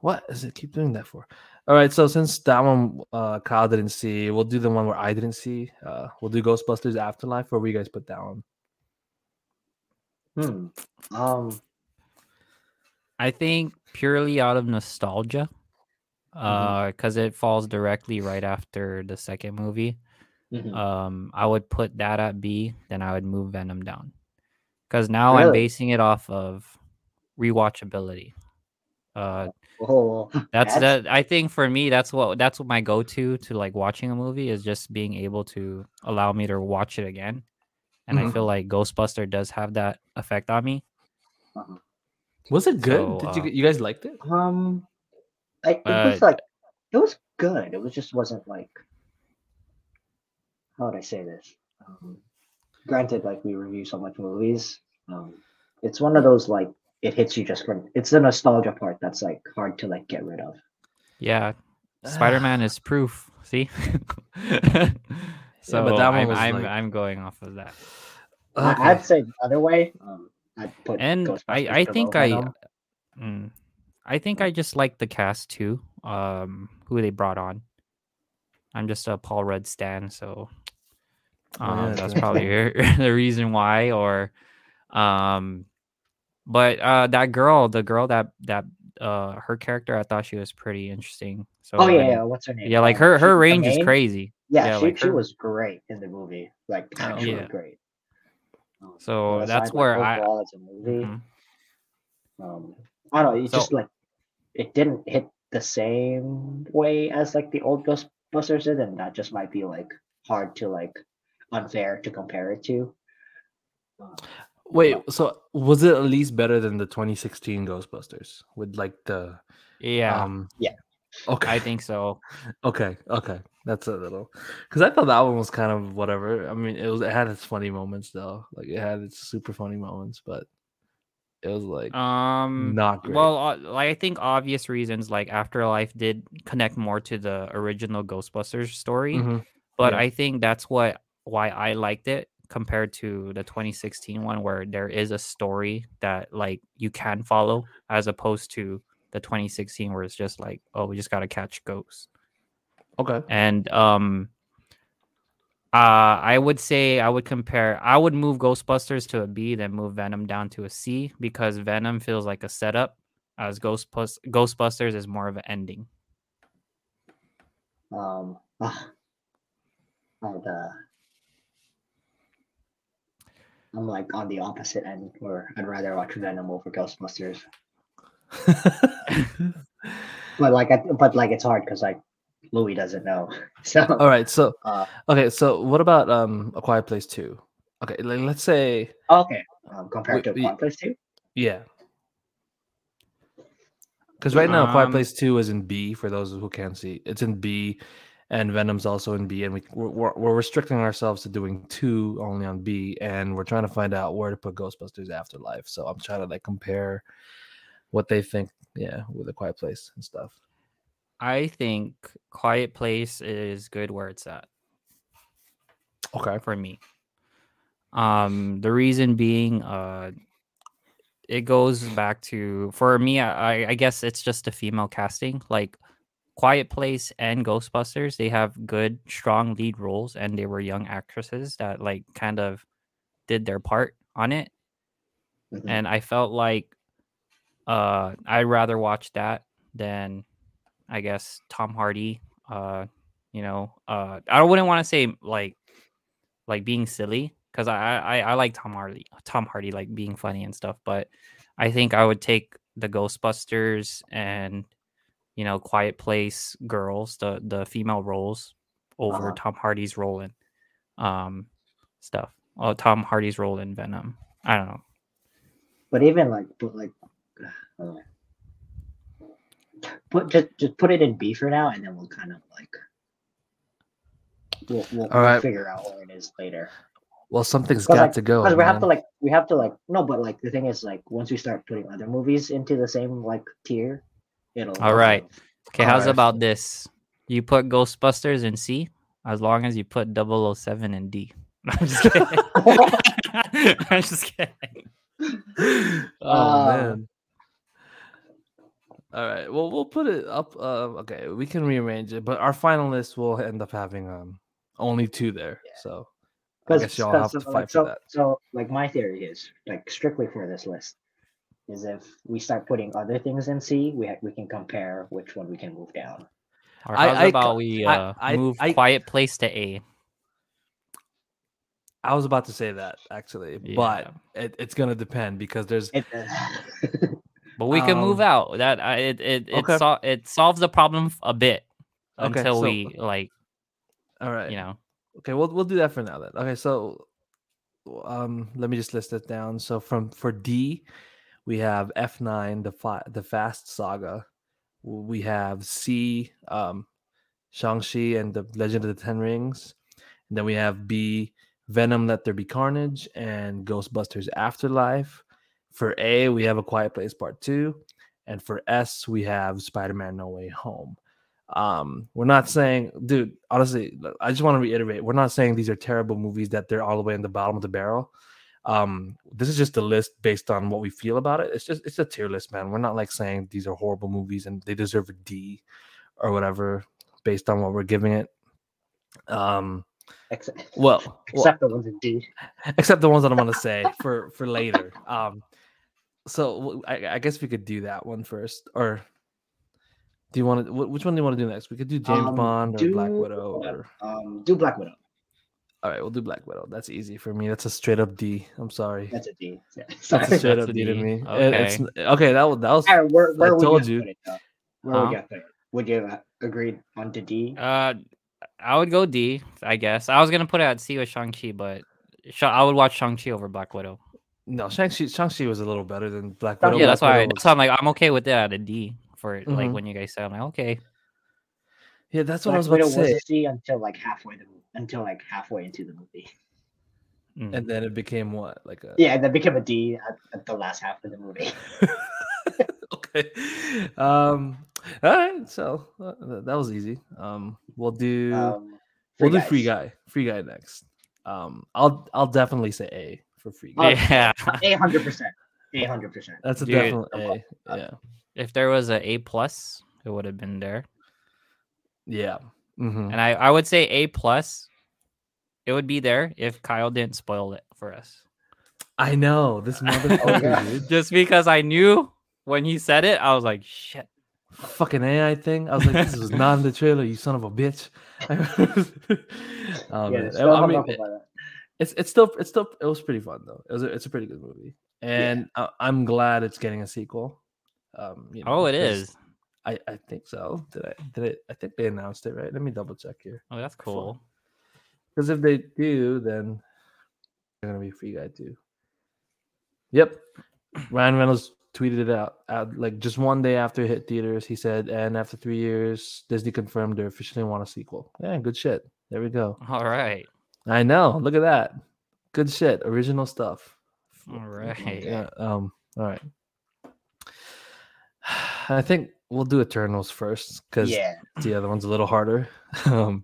What does it keep doing that for? All right, so since that one Kyle didn't see, we'll do the one where I didn't see. We'll do Ghostbusters Afterlife. Where you guys put that one? I think purely out of nostalgia, because it falls directly right after the second movie. Mm-hmm. I would put that at B, then I would move Venom down, because now I'm basing it off of rewatchability. That's that. I think for me, that's what my go-to to like watching a movie is just being able to allow me to watch it again. And I feel like Ghostbuster does have that effect on me. Was it good? So, Did you guys liked it? It was good. It was just wasn't like, how would I say this? Granted, like we review so much movies, it's one of those like it hits you just from it's the nostalgia part that's like hard to like get rid of. Yeah, Spider-Man is proof. See. So yeah, but that one I'm going off of that. Okay. I'd say the other way. I think I just like the cast too. Who they brought on. I'm just a Paul Rudd stan, so that's probably the reason why. Or, But that girl, the girl that her character, I thought she was pretty interesting. So what's her name? Yeah, like her range is crazy. Yeah, she was great in the movie. Like actually great. So that's where overall, as a movie. Mm-hmm. I don't know, just like it didn't hit the same way as like the old Ghostbusters did, and that just might be like hard to like unfair to compare it to. Wait, so was it at least better than the 2016 Ghostbusters with like the Okay, I think so. Okay, that's a little, because I thought that one was kind of whatever. I mean, it had its funny moments though, like it had its super funny moments, but it was like not great. Well, I think obvious reasons, like Afterlife did connect more to the original Ghostbusters story, but I think that's why I liked it compared to the 2016 one, where there is a story that like you can follow, as opposed to the 2016 where it's just like, oh, we just gotta catch ghosts. Okay. And I would move Ghostbusters to a B, then move Venom down to a C, because Venom feels like a setup, as Ghostbusters is more of an ending. I'm like on the opposite end, where I'd rather watch Venom over Ghostbusters. but it's hard because like Louis doesn't know. So all right, so okay, so what about A Quiet Place 2? Okay, like, let's say compared to A Quiet Place 2, yeah, because right now A Quiet Place 2 is in B. For those who can't see, it's in B, and Venom's also in B, and we're restricting ourselves to doing 2 only on B, and we're trying to find out where to put Ghostbusters Afterlife. So I'm trying to like compare what they think, yeah, with A Quiet Place and stuff. I think Quiet Place is good where it's at. Okay, for me. The reason being, it goes back to, for me, I guess it's just the female casting. Like Quiet Place and Ghostbusters, they have good, strong lead roles, and they were young actresses that like kind of did their part on it. Mm-hmm. And I felt like I'd rather watch that than, I guess, Tom Hardy. I wouldn't want to say like being silly, because I like Tom Hardy, like being funny and stuff. But I think I would take the Ghostbusters and, you know, Quiet Place girls, the female roles, over Tom Hardy's role in stuff. Oh, Tom Hardy's role in Venom. I don't know. But even like. Just put it in B for now, and then we'll kind of like we'll figure out where it is later. Well, something's got to go. Because we have to the thing is like once we start putting other movies into the same like tier, it'll. All right. Okay. How's about this? You put Ghostbusters in C, as long as you put 007 in D. I'm just kidding. I'm just kidding. Man. All right. Well, we'll put it up. Okay, we can rearrange it, but our final list will end up having only 2 there. Yeah. So I guess y'all have to fight for that. So, like, my theory is, like, strictly for this list, is if we start putting other things in C, we can compare which one we can move down. Or how about we move Quiet Place to A? I was about to say that actually, but it's gonna depend because there's. But we can move out. That it solves the problem a bit until we like. All right, you know. Okay, we'll do that for now then. Okay, so let me just list it down. So for D, we have F9 the Fast Saga. We have C, Shang-Chi and the Legend of the Ten Rings, and then we have B, Venom Let There Be Carnage, and Ghostbusters Afterlife. For A, we have A Quiet Place Part 2. And for S, we have Spider-Man No Way Home. We're not saying, dude, honestly, I just want to reiterate, we're not saying these are terrible movies that they're all the way in the bottom of the barrel. This is just a list based on what we feel about it. It's a tier list, man. We're not like saying these are horrible movies and they deserve a D or whatever based on what we're giving it. Except the ones in D. Except the ones that I'm going to say for later. So I guess we could do that one first, or do you want to? Which one do you want to do next? We could do James Bond or Black Widow. Do Black Widow. All right, we'll do Black Widow. That's easy for me. That's a straight up D. I'm sorry. That's a D. Yeah, that's a straight up D to me. Okay. Okay, that was. All right, where I told you. We got there. Would you have agreed on to D? I would go D. I guess I was gonna put it at C with Shang-Chi, but I would watch Shang-Chi over Black Widow. No, Shang-Chi was a little better than Black Widow. Yeah, that's why. That's why I'm like, I'm okay with that. A D for it, like when you guys said, I'm like, okay. Yeah, that's what I was about to say. C until like halfway the movie, until like halfway into the movie, and then it became what? Like a yeah, that became a D at the last half of the movie. Okay. All right. So that was easy. We'll do Free Guy next. I'll definitely say A. For Free Guy. Yeah, 800%. That's a definite A. Yeah, if there was an A+, it would have been there. Yeah, and I would say A+, it would be there if Kyle didn't spoil it for us. I know this motherfucker. Dude. Just because I knew when he said it, I was like, shit, fucking AI thing. I was like, this was not in the trailer, you son of a bitch. It's still it was pretty fun though. It's a pretty good movie, and yeah. I'm glad it's getting a sequel. It is. I think so. Did it? I think they announced it, right? Let me double check here. Oh, that's cool. Because if they do, then they're gonna be Free Guy too. Yep. Ryan Reynolds tweeted it out like just one day after it hit theaters. He said, and after 3 years, Disney confirmed they officially want a sequel. Yeah, good shit. There we go. All right. I know. Look at that. Good shit. Original stuff. All right. Yeah, all right. I think we'll do Eternals first because the other one's a little harder. I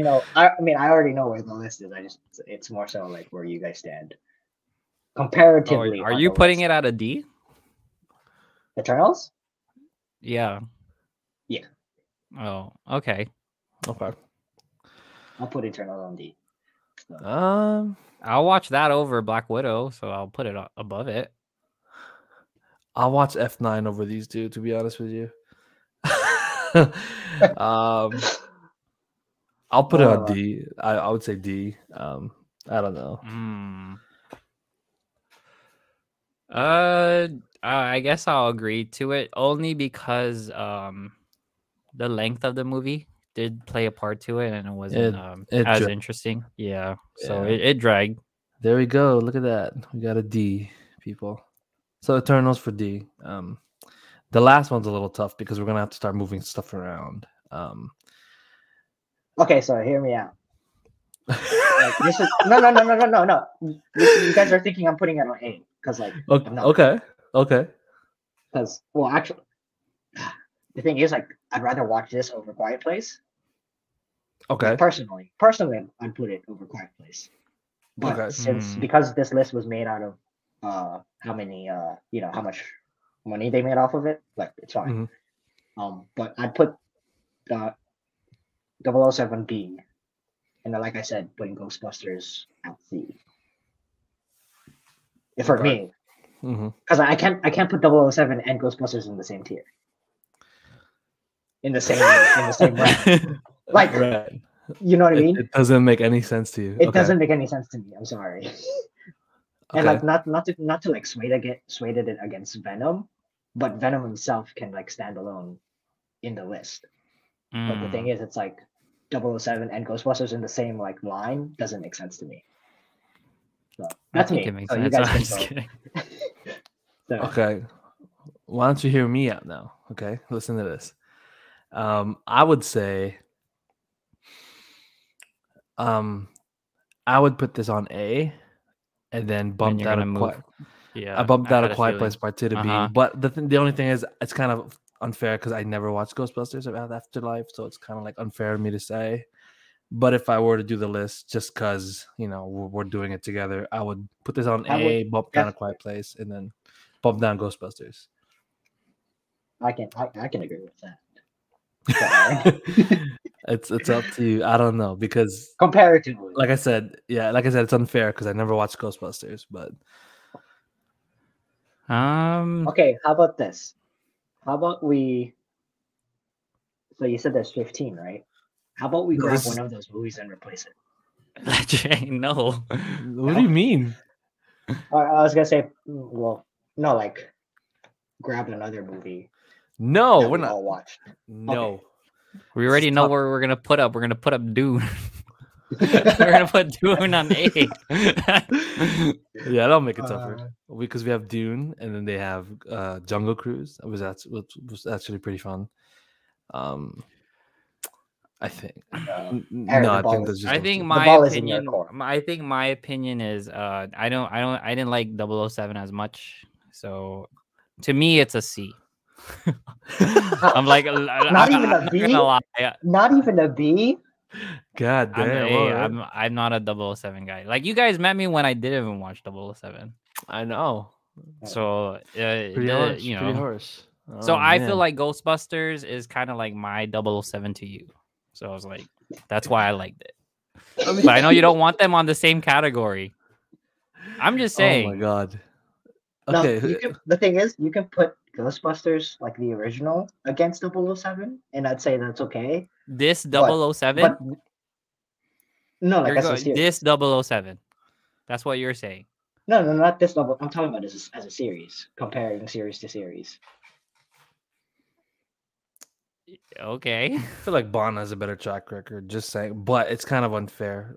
know. I mean, I already know where the list is. It's more so like where you guys stand comparatively. Are you putting it at a D? Eternals? Yeah. Yeah. Oh, okay. Okay. I'll put Eternals on D. So. I'll watch that over Black Widow, so I'll put it above it. I'll watch F9 over these two, to be honest with you. I'll put it on D. I would say D. I don't know. I guess I'll agree to it only because the length of the movie did play a part to it, and it wasn't as interesting. Yeah, so it dragged. There we go. Look at that. We got a D, people. So Eternals for D. The last one's a little tough because we're gonna have to start moving stuff around. Okay, so hear me out. Like, this is no. You guys are thinking I'm putting it on A because like okay. Because actually, the thing is like I'd rather watch this over Quiet Place. Okay. Like, personally, I'd put it over Quiet Place. But since because this list was made out of how much money they made off of it, like it's fine. But I'd put 007 B, and then, like I said, putting Ghostbusters at C. For me, because I can't put 007 and Ghostbusters in the same tier. In the same way. Like, right. You know what I mean? It doesn't make any sense to you. It doesn't make any sense to me. I'm sorry. And like not to like sway it against Venom, but Venom himself can like stand alone in the list. But the thing is, it's like 007 and Ghostbusters in the same like line doesn't make sense to me. So that's me. It makes sense. You guys I'm just kidding. So. Okay. Why don't you hear me out now? Okay, listen to this. I would say, I would put this on A, and then bumped out of Quiet Place Part 2 to B. But the only thing is, it's kind of unfair because I never watched Ghostbusters Afterlife, so it's kind of like unfair of me to say. But if I were to do the list, just because you know we're doing it together, I would put this on A, bump down A Quiet Place, and then bump down Ghostbusters. I can agree with that. It's up to you. I don't know because comparatively, like I said, it's unfair because I never watched Ghostbusters, but Okay, how about this? How about we... So you said there's 15, right? How about we grab one of those movies and replace it? No. What do you mean? I was going to say, well, no, like, grab another movie. No, we're not. All watched. No. Okay. We already know where we're going to put up. We're going to put up Dune. We're going to put Dune on 8. Yeah, that'll make it tougher. Because we have Dune, and then they have Jungle Cruise, which was actually pretty fun. I think. I think my opinion is I didn't like 007 as much. So to me it's a C. I'm like not even a B. God damn. I'm not a 007 guy. Like, you guys met me when I didn't even watch 007. I know. So pretty harsh. Oh, so I feel like Ghostbusters is kind of like my 007 to you. So I was like, that's why I liked it. But I know you don't want them on the same category. I'm just saying. Oh my God. Okay. No, the thing is, you can put Ghostbusters, like the original, against 007, and I'd say that's okay. This 007? But, no, like this 007. That's what you're saying. No, not this double. I'm talking about as a series, comparing series to series. Okay. I feel like Bond has a better track record, just saying, but it's kind of unfair.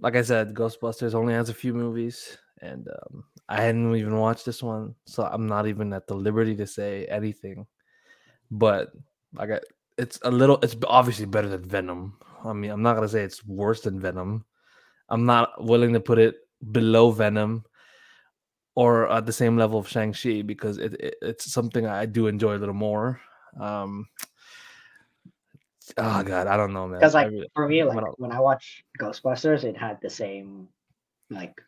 Like I said, Ghostbusters only has a few movies, and I hadn't even watched this one, so I'm not even at the liberty to say anything. But like, it's obviously better than Venom. I mean, I'm not gonna say it's worse than Venom. I'm not willing to put it below Venom or at the same level of Shang-Chi, because it's something I do enjoy a little more. Oh God, I don't know, man. Because when I watch Ghostbusters, it had the same like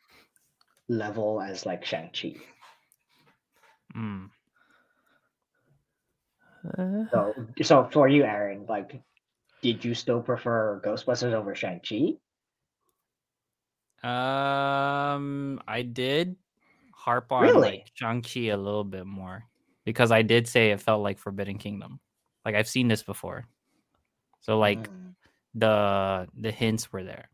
level as like Shang-Chi. Mm. So for you, Aaron, like, did you still prefer Ghostbusters over Shang-Chi? I did harp on like Shang-Chi a little bit more, because I did say it felt like Forbidden Kingdom. Like, I've seen this before. So like the hints were there.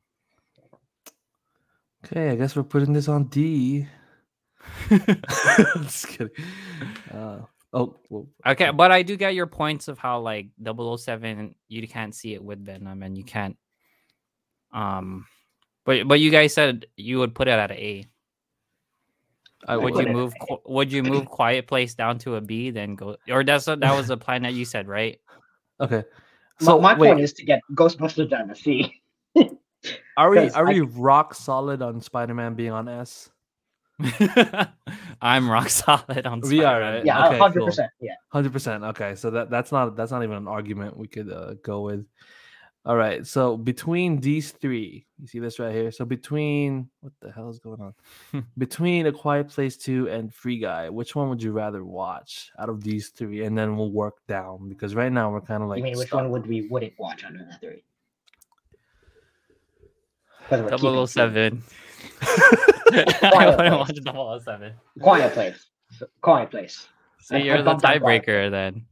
Okay, I guess we're putting this on D. Just kidding. Okay, but I do get your points of how like 007, you can't see it with Venom, and you can't but you guys said you would put it at an A. Would you move Quiet Place down to a B? Then go, or that was the plan that you said, right? Okay. So my point is to get Ghostbusters down to C. Are we rock solid on Spider-Man being on S? I'm rock solid on Spider-Man. We are, right? Yeah, okay, 100%. Cool. Yeah, 100%. Okay, so that's not even an argument we could go with. All right, so between these three, you see this right here? So what the hell is going on? Between A Quiet Place 2 and Free Guy, which one would you rather watch out of these three? And then we'll work down, because right now we're kind of like... You mean which one wouldn't watch under the three? 007. I wouldn't watch 007. Quiet Place. So you're the tiebreaker then.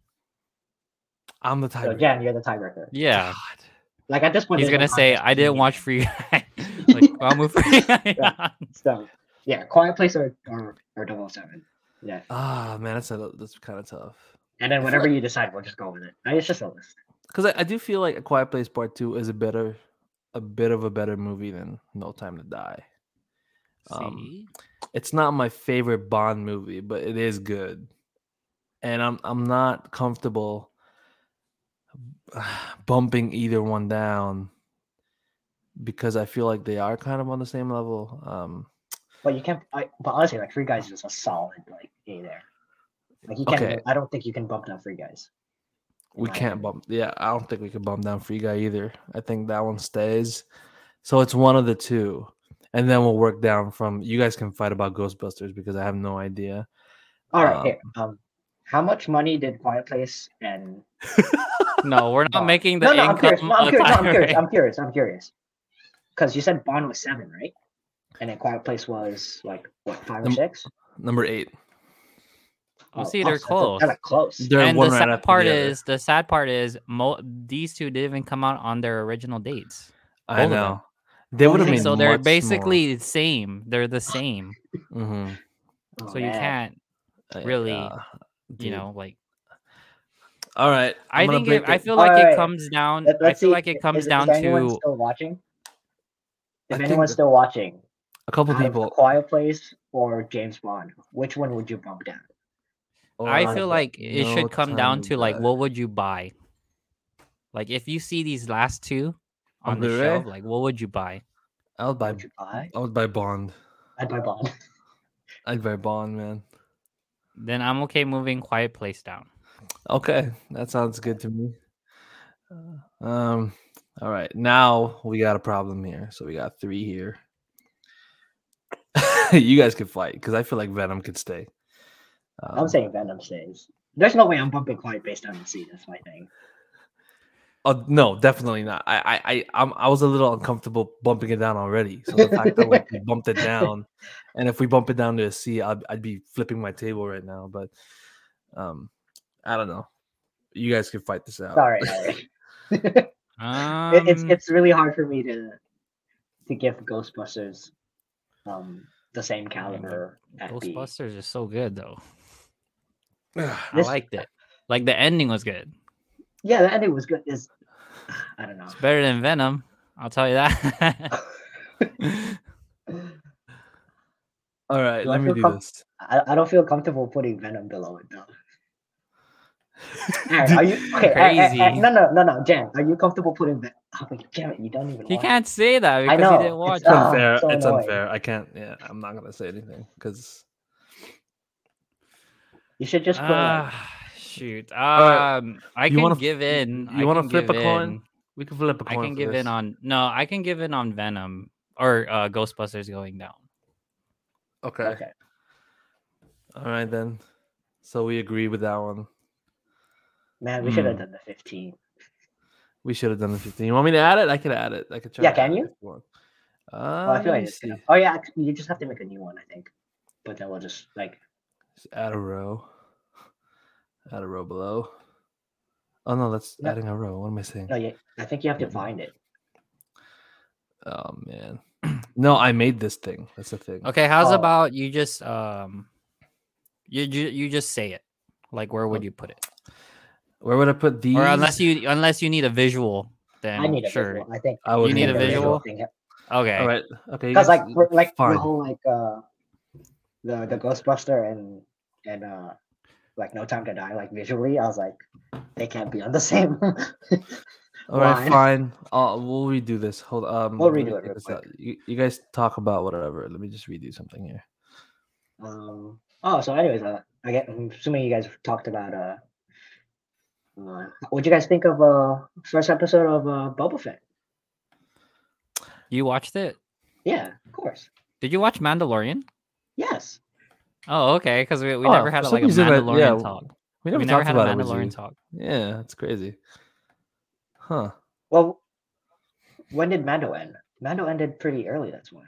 I'm the tiebreaker. So Jen, you're the tiebreaker. Yeah. God. Like, at this point, he's gonna say, "I didn't watch Free Guy." Like, I'll move Free Guy. Yeah. So, yeah, Quiet Place or 007. Yeah. Ah, man, that's kind of tough. And then whatever you decide, we'll just go with it. It's just a list. Because I do feel like A Quiet Place Part 2 is a bit of a better movie than No Time to Die. It's not my favorite Bond movie, but it is good, and I'm not comfortable bumping either one down, because I feel like they are kind of on the same level. But you can't. But honestly, like, Free Guys is just a solid like A there. Like, you can't. Okay. I don't think you can bump down Free Guys. We can't bump. Yeah, I don't think we can bump down Free Guy either. I think that one stays. So it's one of the two, and then we'll work down from. You guys can fight about Ghostbusters, because I have no idea. All right. Here. How much money did Quiet Place and... No, we're not making the income. I'm curious. Because you said Bond was 7, right? And then Quiet Place was like, what, 5 or 6? number 8. Well, see, they're close. They're close. And the sad part is, these two didn't even come out on their original dates. I know. They would have made so they're basically the same. They're the same. Mm-hmm. So you can't really, you know, like. All right. I feel like it comes down to. Still watching? If anyone's still watching, a couple people. A Quiet Place or James Bond? Which one would you bump down? I feel like it should come down to like, what would you buy? Like, if you see these last two on the shelf, like, what would you buy? I would buy Bond. I'd buy Bond, man. Then I'm okay moving Quiet Place down. Okay, that sounds good to me. All right, now we got a problem here. So we got 3 here. You guys could fight because I feel like Venom could stay. I'm saying Venom stays. There's no way I'm bumping Quiet Place down and see. That's my thing. Oh no, definitely not. I was a little uncomfortable bumping it down already. So the fact that we bumped it down, and if we bump it down to a C, I'd be flipping my table right now. But I don't know. You guys can fight this out. All right. It's really hard for me to give Ghostbusters the same caliber. Ghostbusters is so good though. I liked it. Like the ending was good. Yeah, the ending was good. I don't know. It's better than Venom. I'll tell you that. All right, let me do this. I don't feel comfortable putting Venom below it though. Aaron, are you okay? Crazy. No, Jan, are you comfortable putting Venom? Oh, damn it, you don't even. He can't say that because I know. He didn't watch. It's unfair. So it's unfair. I can't. Yeah, I'm not gonna say anything because you should just put. Shoot. I can give in. You want to flip a coin? We can flip a coin. I can give in on Venom or Ghostbusters going down. Okay. All right then. So we agree with that one. Man, we should have done the 15. You want me to add it? I could add it. I could try. Yeah, can you? I feel like it's gonna... Oh yeah, you just have to make a new one, I think. But then we'll just like add a row. Add a row below. Oh no, adding a row. What am I saying? No, yeah, I think you have to find it. Oh man. No, I made this thing. That's the thing. Okay, how's about you just you just say it. Like where would you put it? Where would I put these? Or unless you need a visual, then I need a visual. I think you need a visual. Okay. All right. Okay. Because like the whole like the Ghostbuster and like No Time to Die, like visually, I was like, they can't be on the same. All right, fine. We'll redo this. Hold on. We'll redo it real quick. You guys talk about whatever. Let me just redo something here. So anyways, I'm assuming you guys talked about what'd you guys think of first episode of Boba Fett? You watched it? Yeah, of course. Did you watch Mandalorian? Yes. Oh, okay. Because we never had like a Mandalorian talk. We never had a Mandalorian talk. Yeah, that's crazy. Huh. Well, when did Mando end? Mando ended pretty early. That's why.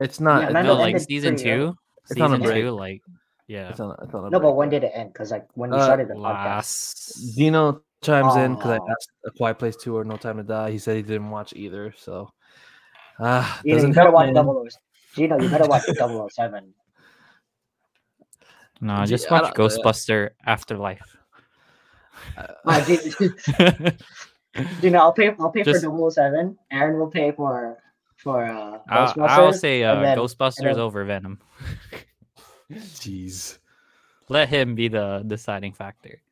It's not. Yeah, Mando like season 2. It's season 2, like. Yeah. But when did it end? Because like when we started the podcast, Dino chimes in because I asked A Quiet Place 2 or No Time to Die. He said he didn't watch either. So you better watch Dino, you better watch 007. No, just watch Ghostbuster Afterlife. Dino, I'll pay for 007. Aaron will pay for Ghostbusters. I'll say Ghostbusters over Venom. Jeez, let him be the deciding factor.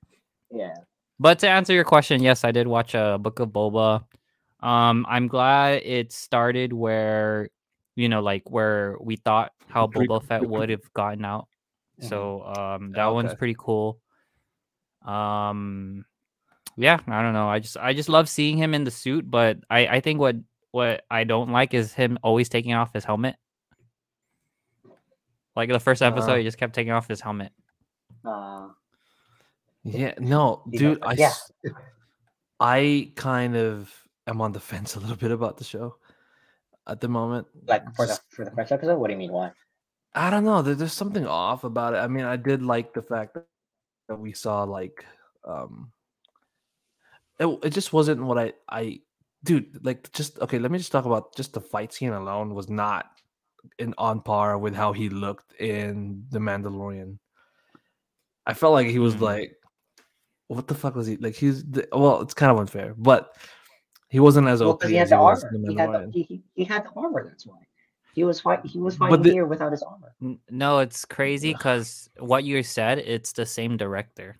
Yeah, but to answer your question, yes, I did watch a Book of Boba. I'm glad it started where where we thought how Boba Fett would have gotten out. So that one's pretty cool. Yeah, I don't know. I just love seeing him in the suit, but I think what I don't like is him always taking off his helmet. Like the first episode, he just kept taking off his helmet. Yeah, no, dude, I kind of am on the fence a little bit about the show at the moment. Like for the first episode, what do you mean? Why? I don't know. There's something off about it. I mean, I did like the fact that we saw like it just wasn't what I dude, like, just okay, let me just talk about just the fight scene alone was not on par with how he looked in The Mandalorian. I felt like he was like, what the fuck was he like? Well, it's kind of unfair, but he wasn't as OP. He had the armor. He had the armor. That's why he was fighting here without his armor. No, it's crazy because what you said, it's the same director.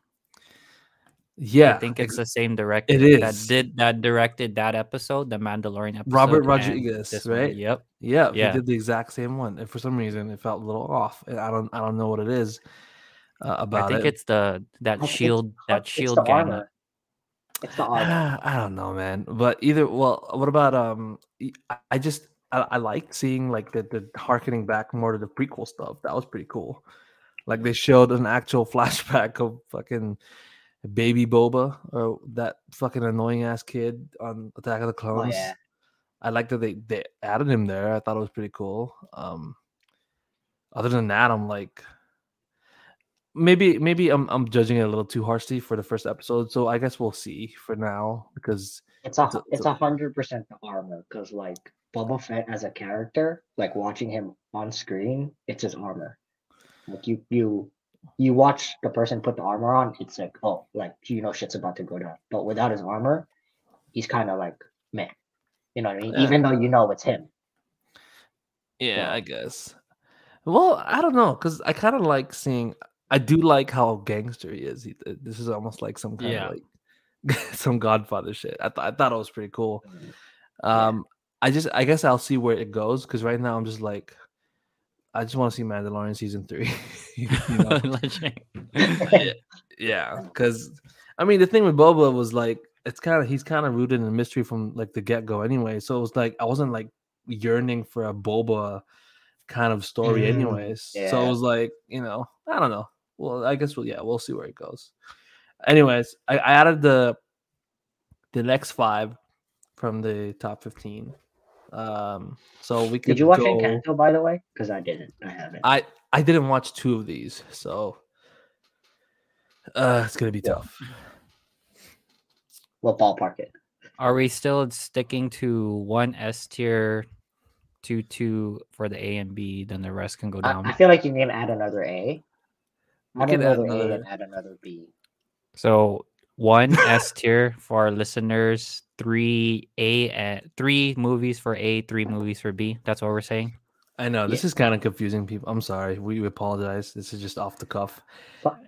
Yeah, I think it's the same director. It is that directed that episode, the Mandalorian episode. Robert Rodriguez, right? Yep. Yeah, he did the exact same one, and for some reason, it felt a little off. And I don't know what it is. About I think it. It's the that I shield that shield it's the gamut. Armor. It's the armor. I don't know, man. But either what about I liked seeing like the harkening back more to the prequel stuff. That was pretty cool. Like they showed an actual flashback of fucking baby Boba or that fucking annoying ass kid on Attack of the Clones. Oh, yeah. I liked that they added him there. I thought it was pretty cool. Other than that, I'm like. Maybe I'm judging it a little too harshly for the first episode, so I guess we'll see for now because it's 100% the armor because like Boba Fett as a character, like watching him on screen, it's his armor. Like you watch the person put the armor on, it's like oh, like you know shit's about to go down. But without his armor, he's kind of like meh, you know what I mean? Yeah. Even though you know it's him. Yeah, I guess. Well, I don't know because I kind of like seeing. I do like how gangster he is. This is almost like some kind of like some Godfather shit. I thought it was pretty cool. I guess I'll see where it goes because right now I'm just like, I just want to see Mandalorian season 3. Yeah, because I mean the thing with Boba was like he's kind of rooted in mystery from like the get go anyway. So it was like I wasn't like yearning for a Boba kind of story anyways. Yeah. So it was like I don't know. Well, I guess we'll see where it goes. Anyways, I added the next 5 from the top 15. So we could. Did you watch Encanto, by the way? Because I didn't. I haven't. I didn't watch 2 of these, so it's gonna be tough. We'll ballpark it. Are we still sticking to 1 S tier? 2 for the A and B, then the rest can go down. I feel like you can add another A. Add another A and add another B. So 1 S tier for our listeners, 3 movies for A, 3 movies for B. That's what we're saying. I know this is kind of confusing people. I'm sorry. We apologize. This is just off the cuff.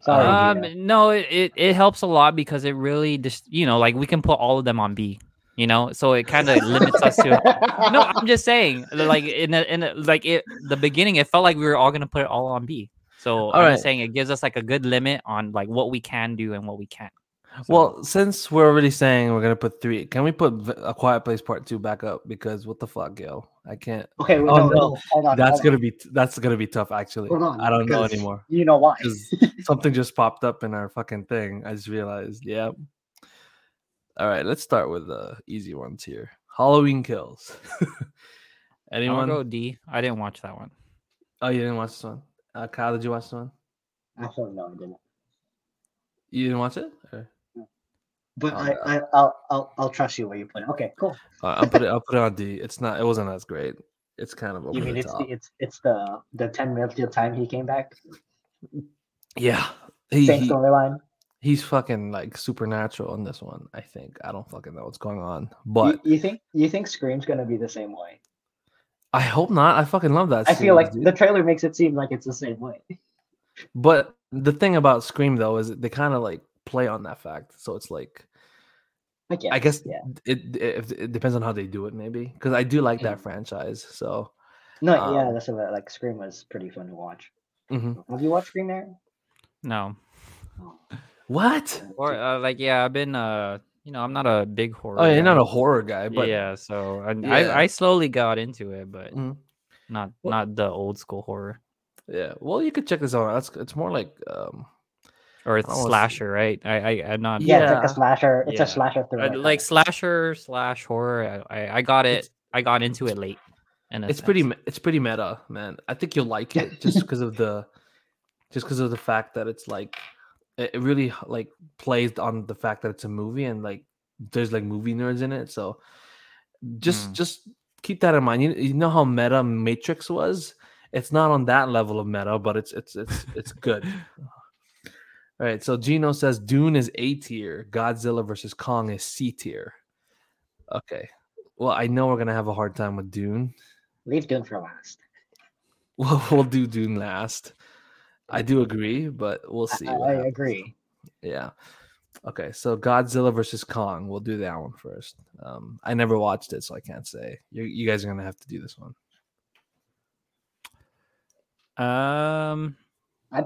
Sorry. No, it helps a lot because it really just like we can put all of them on B. So it kind of limits us to. No, I'm just saying, like the beginning, it felt like we were all gonna put it all on B. So I'm just saying it gives us like a good limit on like what we can do and what we can't. So. Well, since we're already saying we're gonna put 3, can we put A Quiet Place Part 2 back up? Because what the fuck, yo, I can't. Okay, well, no. Hold on. That's gonna be tough. Actually, I don't know anymore. You know why? Something just popped up in our fucking thing. I just realized. Yeah. All right, let's start with the easy ones here. Halloween Kills. Anyone? I'll go D. I didn't watch that one. Oh, you didn't watch this one? Kyle, did you watch this one? Actually, no, I didn't. You didn't watch it? Or... But I'll trust you where you put it. Okay, cool. I'll put it on D. It wasn't as great. It's kind of over the top. You mean it's the 10 minutes till time he came back? Yeah. Same storyline. He's fucking like supernatural in this one. I think I don't fucking know what's going on. But you think Scream's gonna be the same way? I hope not. I fucking love that. I feel like the trailer makes it seem like it's the same way. But the thing about Scream though is they kind of like play on that fact. So it's like, it depends on how they do it, maybe. Because I do like that franchise. So that's about like Scream was pretty fun to watch. Mm-hmm. Have you watched Scream there? No. Oh. What? Or I've been I'm not a big horror. Oh, you're not a horror guy, but I slowly got into it, but not the old school horror. Yeah, well, you could check this out. It's more like or it's slasher, right? I'm not. Yeah, it's like a slasher. It's a slasher thriller. Like slasher slash horror. I got into it late. And it's pretty meta, man. I think you'll like it just because of the fact that it's like it really like plays on the fact that it's a movie and like there's like movie nerds in it. So just keep that in mind. You know how meta Matrix was? It's not on that level of meta, but it's good. All right, so Gino says Dune is A tier, Godzilla versus Kong is C tier. Okay. Well, I know we're gonna have a hard time with Dune. Leave Dune for last. Well, we'll do Dune last. I do agree, but we'll see. I agree. Yeah. Okay, so Godzilla versus Kong. We'll do that one first. I never watched it, so I can't say. You guys are gonna have to do this one. I'd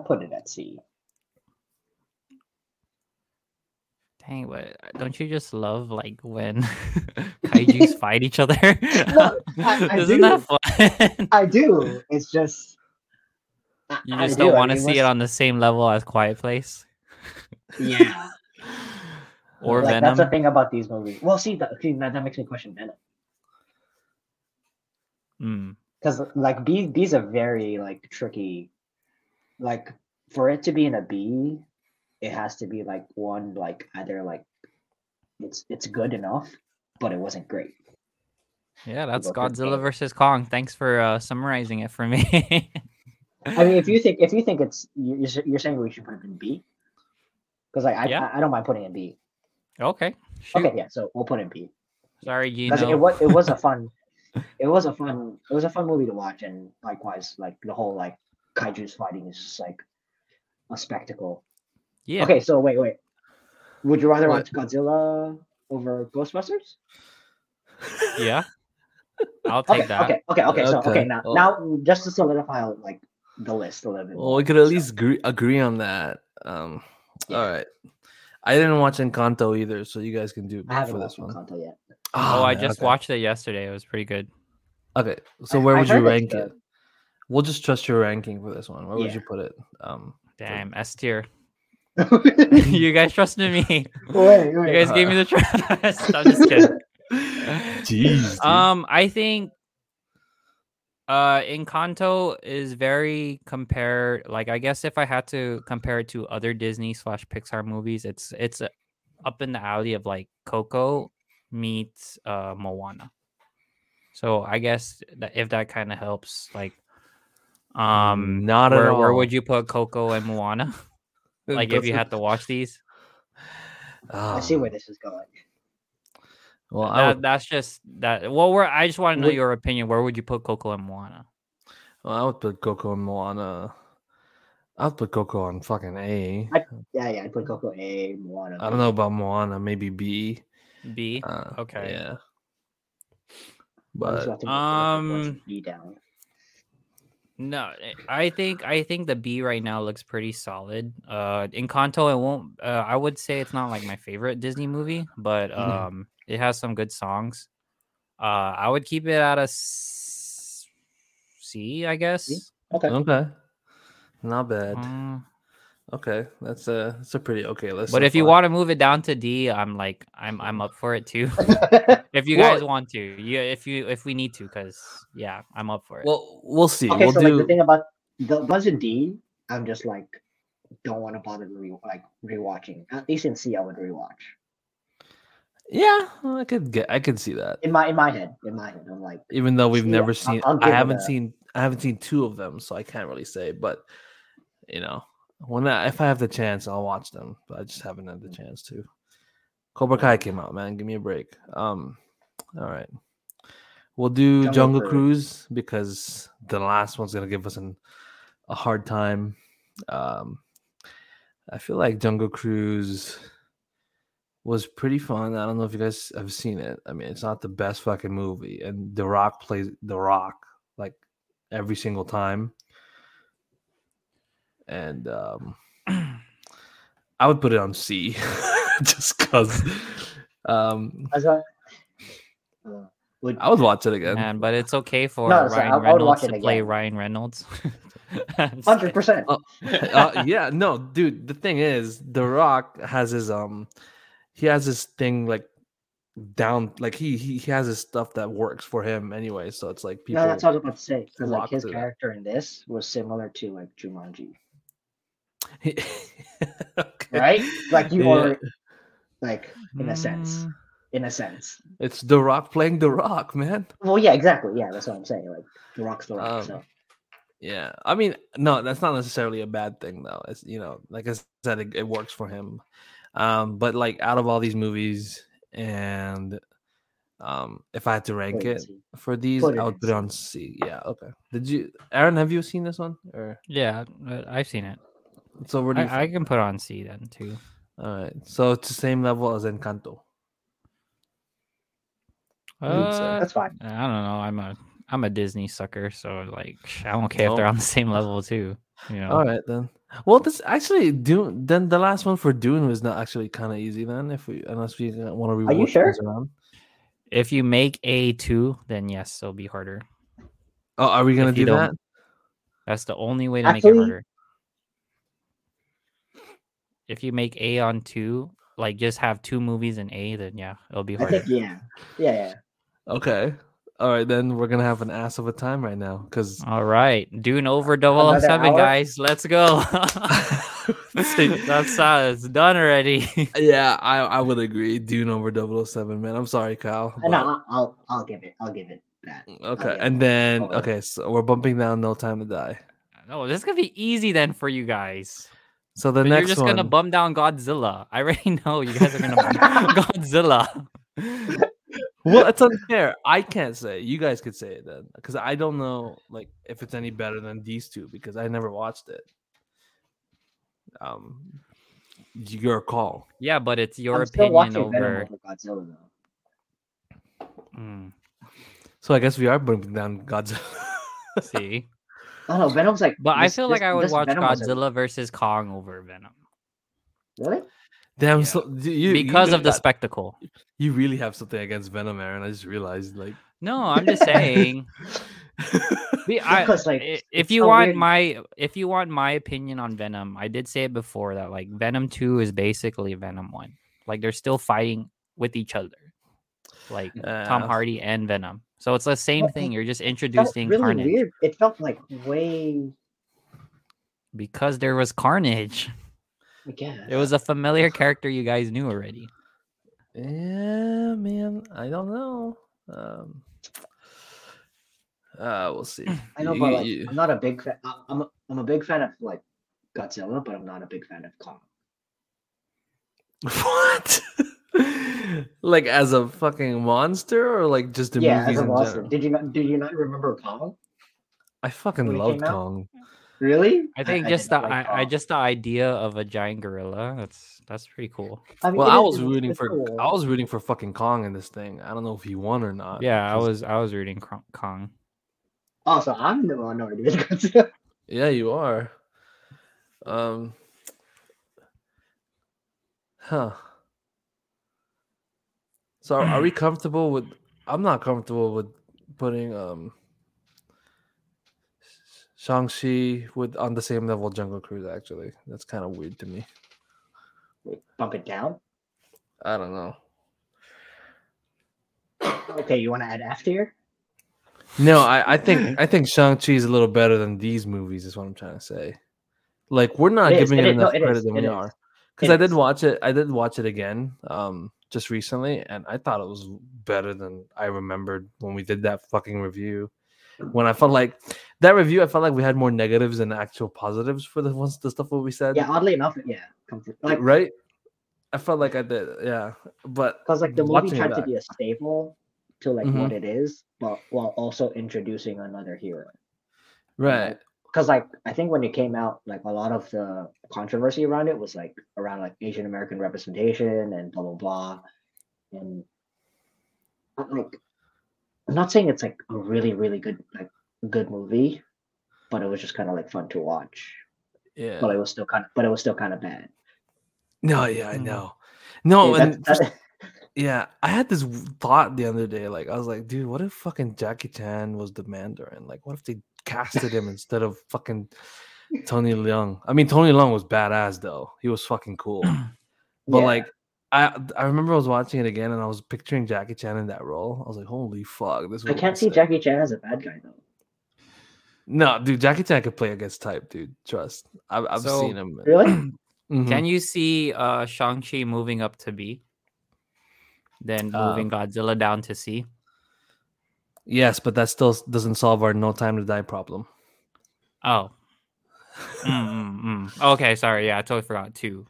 put it at C. Dang, what? Don't you just love like when kaijus fight each other? No, I Isn't do. That fun? I do. It's just you just don't want to see it on the same level as Quiet Place. Yeah. Or like, Venom. That's the thing about these movies. Well, that makes me question Venom. Because like B's are very like tricky. Like for it to be in a B, it has to be like one like either like it's good enough, but it wasn't great. Yeah, that's Godzilla versus Kong. Thanks for summarizing it for me. I mean, if you think it's you're saying we should put it in B, because like I don't mind putting it in B. Okay. Shoot. Okay. Yeah. So we'll put it in B. Sorry, Gino. It was a fun movie to watch, and likewise, like the whole like kaijus fighting is just like a spectacle. Yeah. Okay, so wait. Would you rather watch Godzilla over Ghostbusters? Yeah. I'll take that. Okay. Now just to solidify like the list a little bit. Well, we could at least agree on that. Yeah. All right. I didn't watch Encanto either, so you guys can do it for this one. I haven't watched Encanto yet. I just watched it yesterday. It was pretty good. Okay, so where would you rank it? We'll just trust your ranking for this one. Where would you put it? Damn, S tier. You guys trusted me. Wait. You guys gave me the trust. I'm just kidding. Jeez. I think Encanto is very compared. Like, I guess if I had to compare it to other Disney/Pixar movies, it's up in the alley of like Coco meets Moana. So I guess that if that kind of helps, like, not at all. Where would you put Coco and Moana? Like if you had to watch these, I see where this is going. Well, that's just that. Well, I just want to know your opinion. Where would you put Coco and Moana? Well, I would put Coco and Moana. I'd put Coco on fucking A. I'd put Coco A, Moana. I don't know about Moana. Maybe B. B. Okay. Yeah. But B down. No, I think the B right now looks pretty solid. Encanto, it won't. I would say it's not like my favorite Disney movie, but it has some good songs. I would keep it at a C, I guess. Okay, not bad. Okay, that's a pretty okay list. But if you want to move it down to D, I'm up for it too. If you guys want to, if we need to, because I'm up for it. Well, we'll see. Okay, like the thing about the ones in D, I'm just like don't want to bother rewatching. At least in C, I would rewatch. Yeah, I could see that in my head. I'm like, even though we've never seen, I haven't seen two of them, so I can't really say. But you know. If I have the chance, I'll watch them, but I just haven't had the chance to. Cobra Kai came out, man. Give me a break. All right. We'll do Jungle Cruise because the last one's going to give us a hard time. I feel like Jungle Cruise was pretty fun. I don't know if you guys have seen it. I mean, it's not the best fucking movie, and The Rock plays The Rock like every single time. And I would put it on C just because I would watch it again. Man, but it's okay for Ryan Reynolds to play Ryan Reynolds. 100%. Yeah, no, dude. The thing is, The Rock has his thing like down, like he has his stuff that works for him anyway. So it's like people. No, that's what I was about to say. Because like his character in this was similar to like Jumanji, okay. Right? Like you are, like in a sense, it's The Rock playing The Rock, man. Well, yeah, exactly. Yeah, that's what I'm saying. Like The Rock's The Rock. So. Yeah, I mean, no, that's not necessarily a bad thing though. It's, you know, like I said, it works for him. But like out of all these movies. And if I had to rank it for these, I would put it on C. Yeah, okay. Did you, Aaron? Have you seen this one? Or yeah, I've seen it. So where do you I can put on C then too. All right, so it's the same level as Encanto. That's fine. I don't know. I'm a Disney sucker, so like I don't care if they're on the same level too. You know. All right then. Well, this actually Dune. Then the last one for Dune was not actually kind of easy. Then, unless we want to rewatch. Are you sure? Around. If you make A2, then yes, it'll be harder. Oh, are we gonna do that? That's the only way to make it harder. If you make A on 2, like just have 2 movies in A, then yeah, it'll be harder. I think, yeah. Okay. All right, then we're gonna have an ass of a time right now. Cause all right, Dune over 007, guys. Let's go. It's done already. Yeah, I would agree. Dune over 007, man. I'm sorry, Kyle. But... No, I'll give it that. Okay, and then so we're bumping down No Time to Die. No, this is gonna be easy then for you guys. So the next one, you're just gonna bump down Godzilla. I already know you guys are gonna bump Godzilla. Well, it's unfair. I can't say it. You guys could say it then, because I don't know, like, if it's any better than these two, because I never watched it. Your call. Yeah, but it's your opinion over Godzilla, though. So I guess we are bringing down Godzilla. See, oh, Venom's like. But I feel like I would watch Godzilla versus Kong over Venom. Really? Damn, yeah. So because of the spectacle. You really have something against Venom, Aaron. I just realized, like. No, I'm just saying. If you want my opinion on Venom, I did say it before that like Venom 2 is basically Venom 1. Like they're still fighting with each other, like Tom Hardy and Venom. So it's the same thing. You're just introducing really carnage. Weird. It felt like way because there was carnage. It was a familiar character you guys knew already. Yeah, man. I don't know. We'll see. I know, but like, I'm not a big fan. I'm a big fan of like Godzilla, but I'm not a big fan of Kong. What? Like as a fucking monster, or like just movies as a monster? In general? Did you not remember Kong? I fucking loved Kong. Really? I think just the idea of a giant gorilla. That's pretty cool. I mean, well, I was rooting for fucking Kong in this thing. I don't know if he won or not. Yeah, I was rooting Kong. Oh, so I'm the one already. Yeah, you are. So are we comfortable with? I'm not comfortable with putting Shang-Chi on the same level Jungle Cruise, actually. That's kind of weird to me. Wait, bump it down? I don't know. Okay, you want to add after here? No, I think Shang-Chi is a little better than these movies is what I'm trying to say. Like, we're not giving it enough credit than we are. Because I did watch it. I did watch it again just recently, and I thought it was better than I remembered when we did that fucking review. When I felt like that review, I felt like we had more negatives than actual positives for the stuff what we said. Yeah, oddly enough, yeah, like, right. I felt like I did, yeah, but because like the movie tried to be a staple to like what it is, but while also introducing another hero, right? Because like I think when it came out, like a lot of the controversy around it was like around like Asian American representation and blah blah blah, and like. I'm not saying it's like a really, really good movie, but it was just kind of like fun to watch. Yeah, but it was still kind of bad. No, yeah, I know. No, yeah, and yeah, I had this thought the other day. Like, I was like, dude, what if fucking Jackie Chan was the Mandarin? Like, what if they casted him instead of fucking Tony Leung? I mean, Tony Leung was badass though. He was fucking cool, but like I remember I was watching it again and I was picturing Jackie Chan in that role. I was like, holy fuck! This I can't see Jackie Chan as a bad guy though. No, dude, Jackie Chan could play against type, dude. Trust. I've seen him. Really? Mm-hmm. Can you see Shang-Chi moving up to B, then moving Godzilla down to C? Yes, but that still doesn't solve our No Time to Die problem. Oh. Okay, sorry. Yeah, I totally forgot. Two.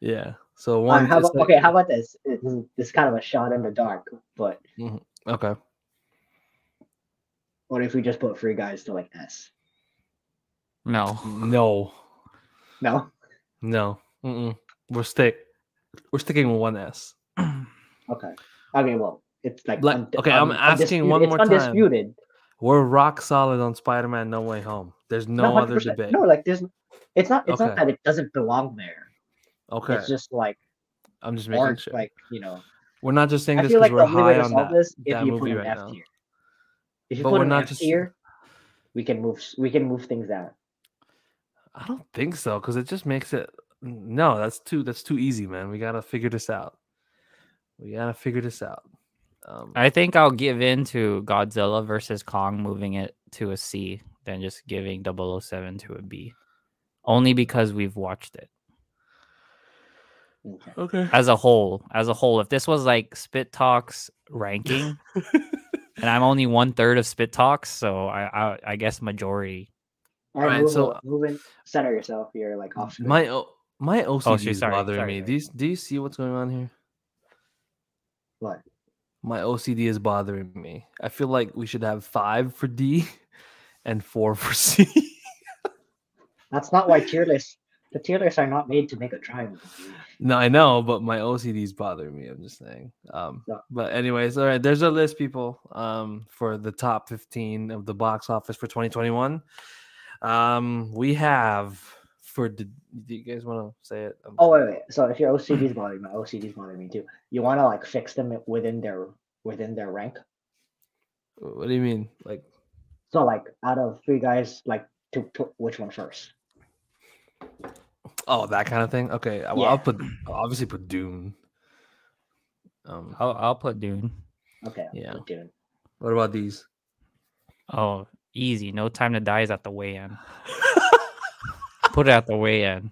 Yeah. So one. How about this? It's kind of a shot in the dark, but okay. What if we just put Free Guys to like S? No. Mm-mm. We're sticking with one S. Okay. Okay. Well, it's like I'm asking one more time. Undisputed. We're rock solid on Spider-Man No Way Home. There's no other debate. No, like there's. It's not. It's not that it doesn't belong there. Okay. It's just like I'm just making sure. Like you know, we're not just saying this because like we're high on that movie right now. If you but put we're not just here, we can move things out. I don't think so, because it just makes it no. That's too easy, man. We gotta figure this out. I think I'll give in to Godzilla versus Kong moving it to a C than just giving 007 to a B, only because we've watched it. Okay. As a whole, if this was like Spit Talk's ranking. And I'm only 1/3 of Spit Talks, so I guess majority. All right, moving, center yourself. You're like off. My OCD is bothering me. Do you see what's going on here? What? My OCD is bothering me. I feel like we should have 5 for D and 4 for C. That's not why tier lists. The tier lists are not made to make a triangle. No, I know, but my OCD is bothering me. I'm just saying. But anyways, all right. There's a list, people, for the top 15 of the box office for 2021. We have for. Do you guys want to say it? Wait. So if your OCD is bothering me, my OCD is bothering me too. You want to like fix them within their rank. What do you mean? Like, so like out of Free Guys, like to put which one first? Oh, that kind of thing. Okay, well, yeah. I'll obviously put Dune. I'll put Dune. Okay. Yeah. Put Dune. What about these? Oh, easy. No Time to Die is at the way in. Put it at the way in.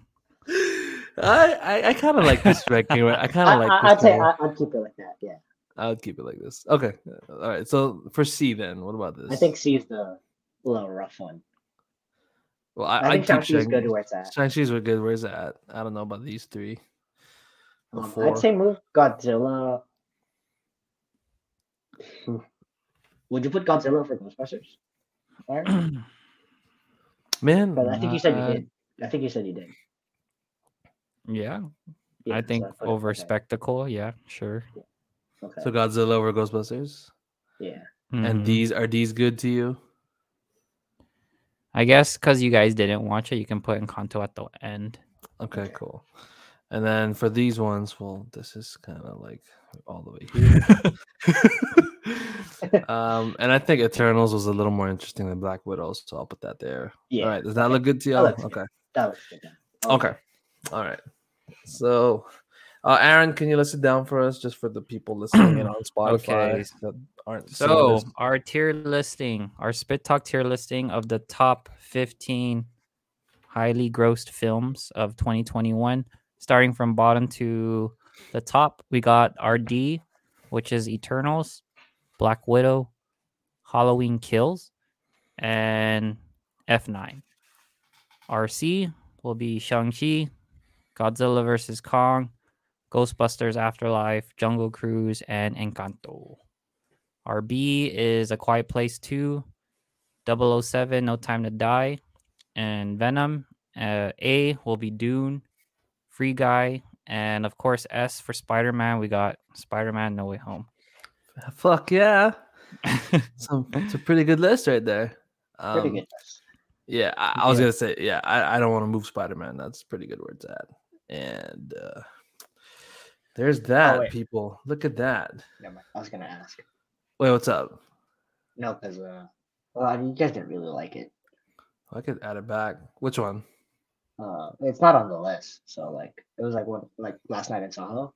I kind of like this ranking. I kind of like. I'd keep it like that. Yeah. I would keep it like this. Okay. All right. So for C, then what about this? I think C is the little rough one. Well, I think Shang-Chi's good where it's at. Shang-Chi's good where it's at. I don't know about these three. I'd say move Godzilla. Would you put Godzilla for Ghostbusters? Right. Man, but I think you said you did. Yeah I think so over Spectacle. Yeah, sure. Yeah. Okay. So Godzilla over Ghostbusters. Yeah. Mm-hmm. And these good to you? I guess because you guys didn't watch it, you can put Encanto at the end. Okay, cool. And then for these ones, well, this is kind of like all the way here. And I think Eternals was a little more interesting than Black Widow, so I'll put that there. Yeah. All right, does that look good to you? Okay. That looks good. Okay. All right. So, Aaron, can you list it down for us just for the people listening in on Spotify? Okay. So our tier listing, our Spit Talk tier listing of the top 15 highly grossed films of 2021, starting from bottom to the top. We got our D, which is Eternals, Black Widow, Halloween Kills, and F9. Our C will be Shang-Chi, Godzilla versus Kong, Ghostbusters Afterlife, Jungle Cruise, and Encanto. Our B is A Quiet Place 2, 007, No Time to Die, and Venom. A will be Dune, Free Guy, and of course S for Spider-Man. We got Spider-Man No Way Home. Fuck yeah. It's a pretty good list right there. Pretty good list. Yeah, I was going to say, yeah, I don't want to move Spider-Man. That's pretty good where it's at. And there's that, people. Look at that. Never mind. I was going to ask. Wait, what's up? No, because you guys didn't really like it. I could add it back. Which one? It's not on the list. So like it was like what, like Last Night in Soho.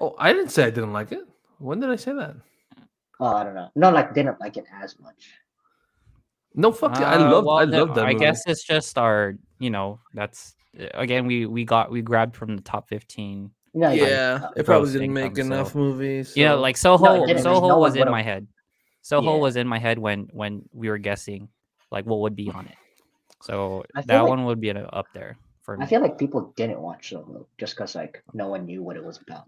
Oh, I didn't say I didn't like it. When did I say that? Oh, I don't know. No, like didn't like it as much. No, fuck it. I love that. I movie. Guess it's just our, you know, that's again we grabbed from the top 15. No, yeah, it probably didn't make enough movies. So. Yeah, like Soho. No, Soho was in my head. Soho was in my head when we were guessing, like what would be on it. So that one would be up there for me. I feel like people didn't watch Soho just because like no one knew what it was about.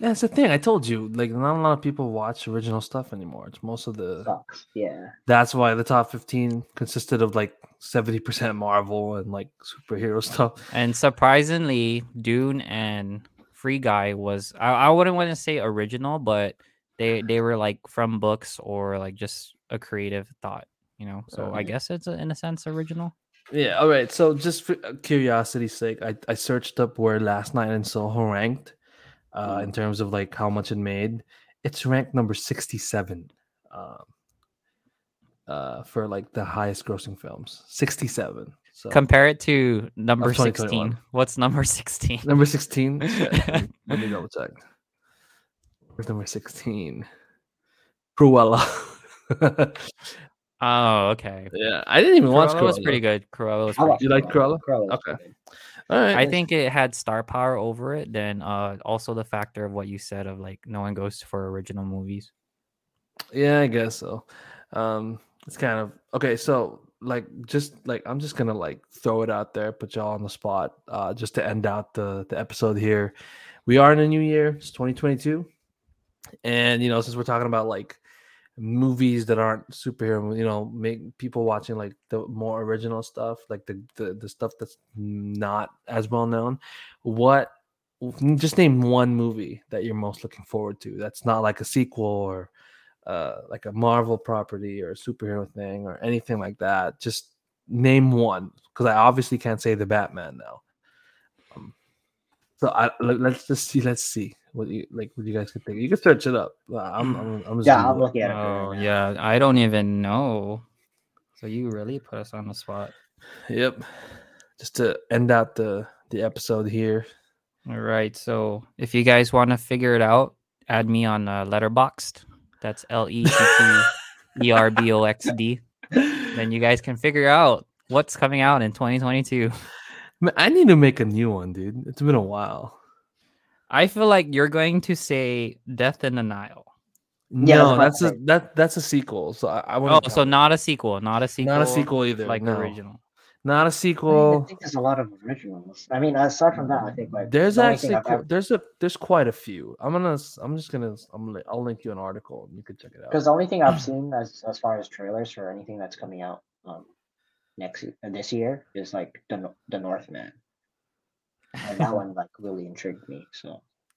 Yeah, that's the thing. I told you, like, not a lot of people watch original stuff anymore. It's most of the sucks. Yeah. That's why the top 15 consisted of like 70% Marvel and like superhero stuff. And surprisingly, Dune and Free Guy was I wouldn't want to say original, but they were like from books or like just a creative thought, you know. So I guess it's in a sense original. Yeah. All right. So just for curiosity's sake, I searched up where Last Night in Soho ranked. In terms of like how much it made, it's ranked number 67 for like the highest grossing films. 67. So compare it to number 16. What's number 16? Number 16. Let me double check. Where's number 16? Cruella. Oh, okay. Yeah, I didn't even watch Cruella. It was pretty good. Cruella was pretty good. You like Cruella? Okay. All right. I think it had star power over it. Then also the factor of what you said of like no one goes for original movies. Yeah, I guess so. It's kind of okay. So like just like I'm just gonna like throw it out there, put y'all on the spot, just to end out the episode here. We are in a new year. It's 2022, and you know since we're talking about like movies that aren't superhero, you know, make people watching like the more original stuff, like the stuff that's not as well known. What, just name one movie that you're most looking forward to that's not like a sequel or like a Marvel property or a superhero thing or anything like that. Just name one, because I obviously can't say The Batman now. So let's just see. Let's see what you like. What you guys could think. You can search it up. I'm just I'm looking at it. Oh right yeah, I don't even know. So you really put us on the spot. Yep. Just to end out the episode here. All right. So if you guys want to figure it out, add me on Letterboxd. That's LETTERBOXD. Then you guys can figure out what's coming out in 2022. I need to make a new one, dude. It's been a while. I feel like you're going to say Death in the Nile. Yeah, no, that's a sequel. So I want. Oh, so not a sequel. Not a sequel. Not a sequel either. Like the original. Not a sequel. I mean, I think there's a lot of originals. I mean, aside from that, I think like there's actually there's quite a few. I'll link you an article and you can check it out. Because the only thing I've seen as far as trailers for anything that's coming out. This year is like the Northman, and that one like really intrigued me.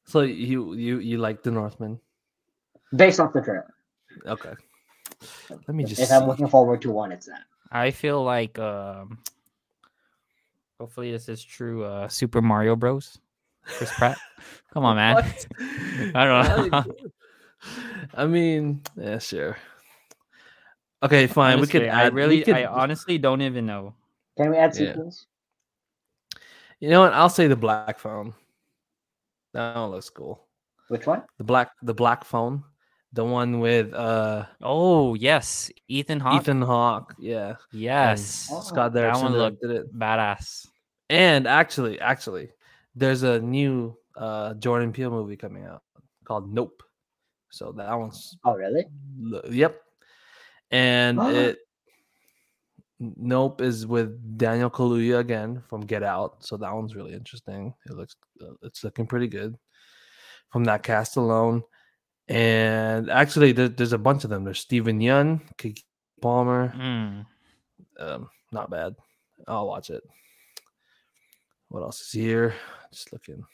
So you like the Northman based off the trailer? Okay, let me just. If I'm looking forward to one, it's that. I feel like hopefully this is true. Super Mario Bros. Chris Pratt, come on, man. I don't know. I mean, yeah, sure. Okay, fine. Honestly, we could. I honestly don't even know. Can we add sequels? You know what? I'll say The Black Phone. That one looks cool. Which one? The Black Phone, the one with Oh yes, Ethan Hawke. Yeah. Yes. Oh, Scott Derrickson. That one looked badass. And actually, there's a new Jordan Peele movie coming out called Nope. So that one's. Oh really? Yep. And Nope is with Daniel Kaluuya again from Get Out, so that one's really interesting. It's looking pretty good from that cast alone. And actually, there's a bunch of them. There's Steven Yeun, Keke Palmer. Not bad. I'll watch it. What else is here? Just looking.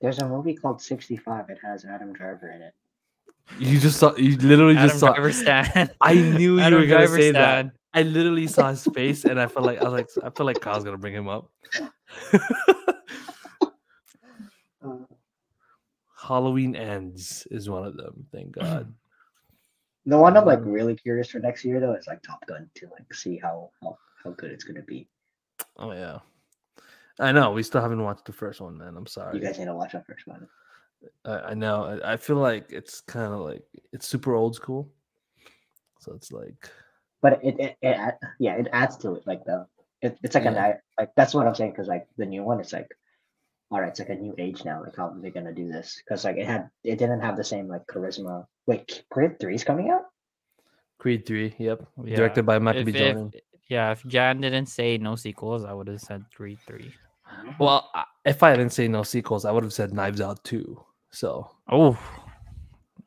There's a movie called 65. It has Adam Driver in it. You literally just saw. I knew you were gonna say that. I literally saw his face, and I felt like Kyle's gonna bring him up. Halloween Ends is one of them. Thank God. The one I'm like really curious for next year though is like Top Gun to like see how how good it's going to be. Oh, yeah. I know. We still haven't watched the first one, man. I'm sorry. You guys need to watch our first one. I know. I feel like it's kind of like it's super old school. So it's like. But it adds to it. Like, though, it's like like that's what I'm saying. Because like the new one, it's like, all right, it's like a new age now. Like, how are they gonna do this? Because like it didn't have the same like charisma. Wait, Creed 3 is coming out. Creed 3, yep. Yeah. Directed by Michael B. Jordan. If Jan didn't say no sequels, I would have said Creed 3. Well, if I didn't say no sequels, I would have said Knives Out 2. So,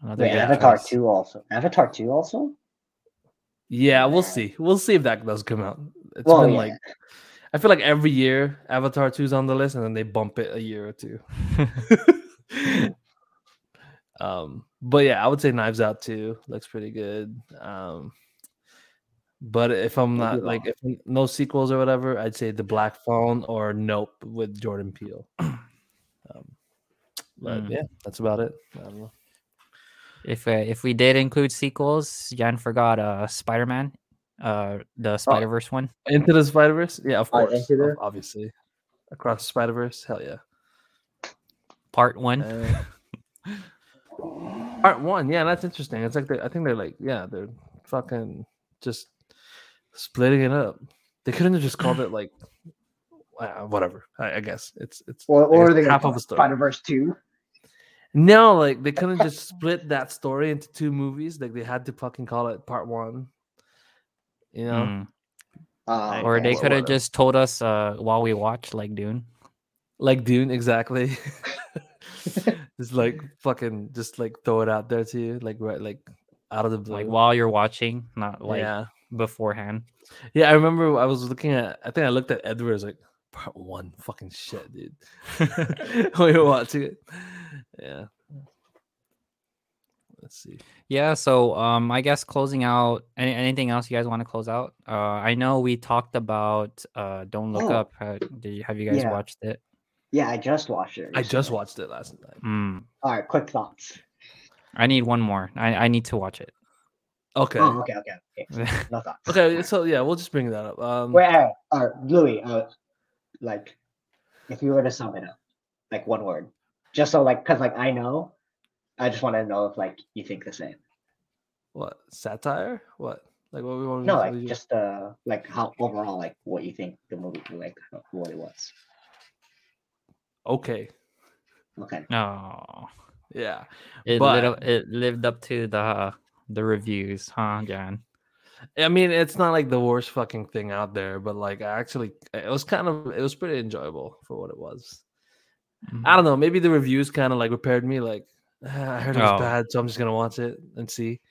Avatar 2 also. Avatar 2 also. Yeah, we'll see. We'll see if that does come out. It's been like, I feel like every year Avatar 2 is on the list, and then they bump it a year or two. But yeah, I would say Knives Out 2 looks pretty good. But if I'm not like, if no sequels or whatever, I'd say The Black Phone or Nope with Jordan Peele. Yeah, that's about it. I don't know. If we did include sequels, Jan forgot Spider-Man, the Spider-Verse one. Into the Spider-Verse? Yeah, of course. Obviously. Across the Spider-Verse? Hell yeah. Part 1. Part 1. Yeah, that's interesting. It's like I think they're like, they're fucking just splitting it up. They couldn't have just called it like whatever. I guess it's or they half of a story. Spider-Verse 2. No, like they couldn't just split that story into two movies. Like they had to fucking call it Part 1. You know, or they could have just told us while we watched, like Dune, exactly. Just like fucking, just like throw it out there to you, like right, like out of the blue, like while you're watching, not like beforehand. Yeah, I remember I was looking at. I think I looked at Edward's like. Part 1, fucking shit, dude. We were watching it. Yeah. Let's see. Yeah, so I guess closing out, anything else you guys want to close out? I know we talked about Don't Look Up. Have you guys watched it? Yeah, I just watched it. Recently. I just watched it last night. All right, quick thoughts. I need one more. I need to watch it. Okay. Oh, okay. No thoughts. Okay, so yeah, we'll just bring that up. Louis, like, if you were to sum it up, like one word, just so like, cause like I know, I just want to know if like you think the same. What satire? What like what we want? No, like just like how overall like what you think the movie like what it was. Okay. No. Yeah. It lived up to the reviews, huh, John? I mean, it's not like the worst fucking thing out there, but like it was pretty enjoyable for what it was. Mm-hmm. I don't know. Maybe the reviews kind of like prepared me. Like I heard it was bad, so I'm just gonna watch it and see.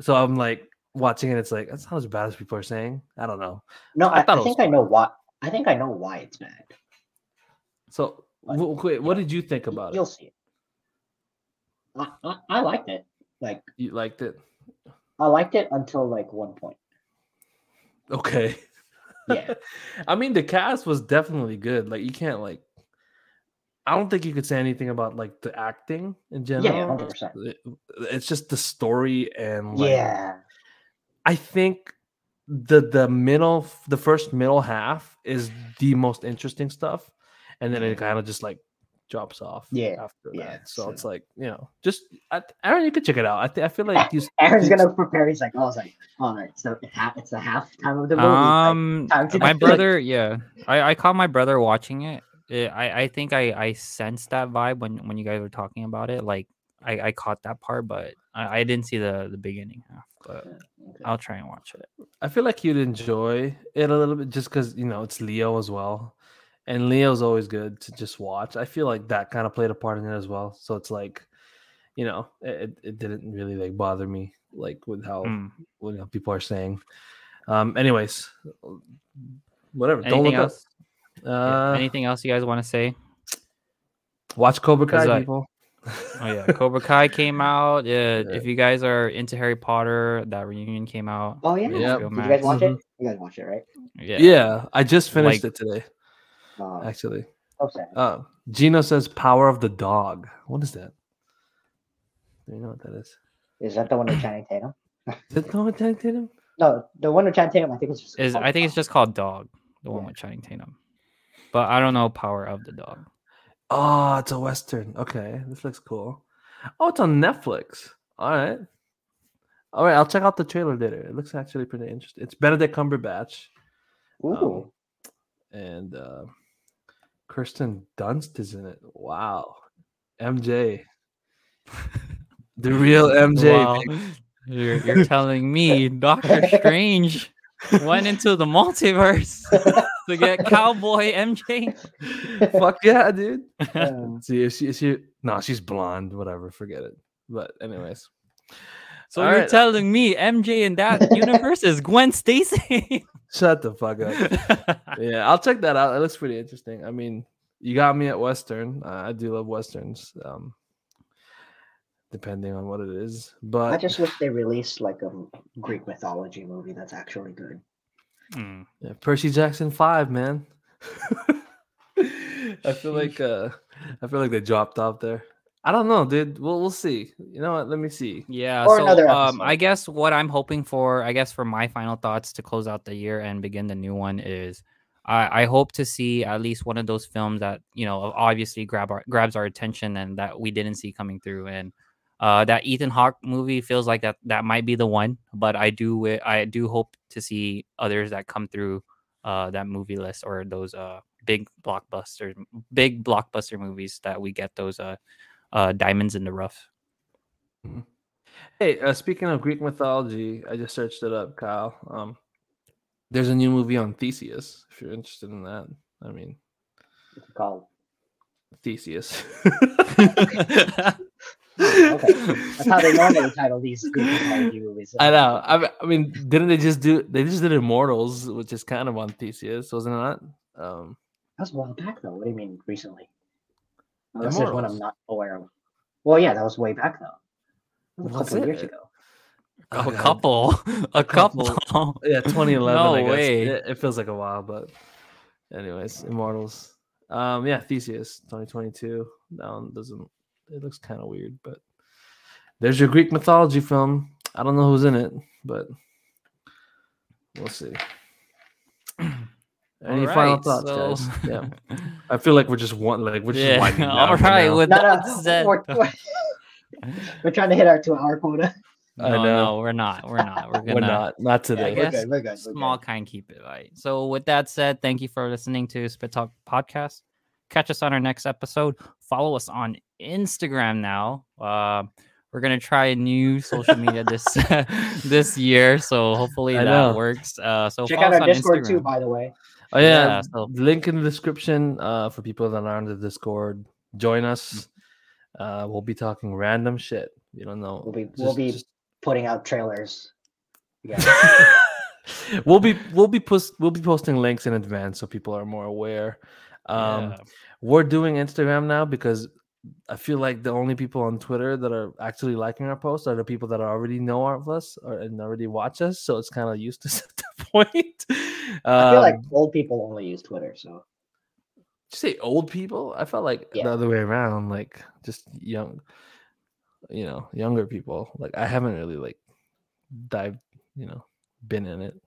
So I'm like watching it. It's like that's not as bad as people are saying. I don't know. No, I think I know why. I think I know why it's bad. So wait, what did you think about it? You'll see it. I liked it. Like you liked it. I liked it until like one point. Okay. Yeah. I mean, the cast was definitely good. Like you can't like, I don't think you could say anything about like the acting in general. Yeah, 100%. It's just the story and like, I think the first middle half is the most interesting stuff. And then it kind of just like drops off after that. So it's like, you know, just Aaron, you could check it out. I feel like Aaron's gonna prepare. He's like, all right, so it's the halftime of the movie. My brother, I caught my brother watching it. I think I sensed that vibe when you guys were talking about it. Like I caught that part, but I didn't see the beginning half. But I'll try and watch it. I feel like you'd enjoy it a little bit just because you know it's Leo as well. And Leo's always good to just watch. I feel like that kind of played a part in it as well. So it's like, you know, it didn't really like bother me like with how people are saying. Anyways, whatever. Anything Don't look else? Up. Anything else you guys want to say? Watch Cobra Kai, people. Cobra Kai came out. Yeah, if you guys are into Harry Potter, that reunion came out. Oh yeah, did you guys watch it? You guys watch it, right? Yeah, I just finished it today. Actually, Gino says "Power of the Dog." What is that? Do you know what that is? Is that the one with Channing Tatum? Is that the one with Channing Tatum? No, the one with Channing Tatum, I think it's just called I think it's just called Dog, the one with Channing Tatum. But I don't know Power of the Dog. Oh, it's a Western. Okay, this looks cool. Oh, it's on Netflix. All right, I'll check out the trailer later. It looks actually pretty interesting. It's Benedict Cumberbatch. Ooh. And Kirsten Dunst is in it. Wow. MJ. The real MJ. Wow. You're telling me Doctor Strange went into the multiverse to get Cowboy MJ? Fuck yeah, dude. See if she no, she's blonde, whatever, forget it. But anyways. So you're telling me MJ in that universe is Gwen Stacy? Shut the fuck up. Yeah, I'll check that out. It looks pretty interesting. I mean, you got me at Western. I do love Westerns. Depending on what it is, but I just wish they released like a Greek mythology movie that's actually good. Yeah, Percy Jackson 5, man. I feel like they dropped off there. I don't know, dude. We'll see. You know what? Let me see. Yeah. Or so, another episode. I guess what I'm hoping for, for my final thoughts to close out the year and begin the new one is, I hope to see at least one of those films that obviously grabs our attention and that we didn't see coming through. And that Ethan Hawke movie feels like that might be the one, but I do hope to see others that come through that movie list or those big blockbuster movies that we get those diamonds in the rough. Hey, speaking of Greek mythology, I just searched it up, Kyle. There's a new movie on Theseus, if you're interested in that. I mean, it's called Theseus. Okay. That's how they normally title these good movies. I know. I mean, they just did Immortals, which is kind of on Theseus, wasn't it? That was a while back, though. What do you mean recently? This is one I'm not aware of. Well, yeah, that was way back, though. A couple of years ago. A couple. Yeah, 2011. No I guess. Way. It feels like a while, but anyways, Immortals. Yeah, Theseus, 2022. That one doesn't. It looks kind of weird, but there's your Greek mythology film. I don't know who's in it, but we'll see. Any final thoughts, guys? Yeah, I feel like we're just one. Like we're just winding down. All right, with that said, we're trying to hit our 2-hour quota. No, we're not. We're not today. Yeah, we're good. Small kind, keep it light. So with that said, thank you for listening to Spit Talk Podcast. Catch us on our next episode. Follow us on Instagram now. We're gonna try a new social media this year, so hopefully that works. So check out our Discord Instagram too, by the way. Oh yeah, link in the description for people that are on the Discord. Join us. We'll be talking random shit. You don't know. We'll be putting out trailers. Yeah. we'll be posting links in advance so people are more aware. We're doing Instagram now because I feel like the only people on Twitter that are actually liking our posts are the people that already know of us and already watch us, so it's kind of useless at that point. I feel like old people only use Twitter, so did you say old people? I felt like the other way around, like just young. Younger people. Like I haven't really dived, been in it.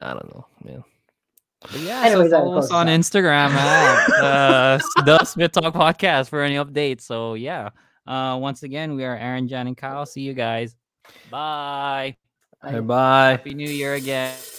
I don't know, man. But yeah, anyways, so follow us on Instagram at the Spit Talk Podcast for any updates. So yeah. Once again, we are Aaron, Jan, and Kyle. See you guys. Bye. Happy New Year again.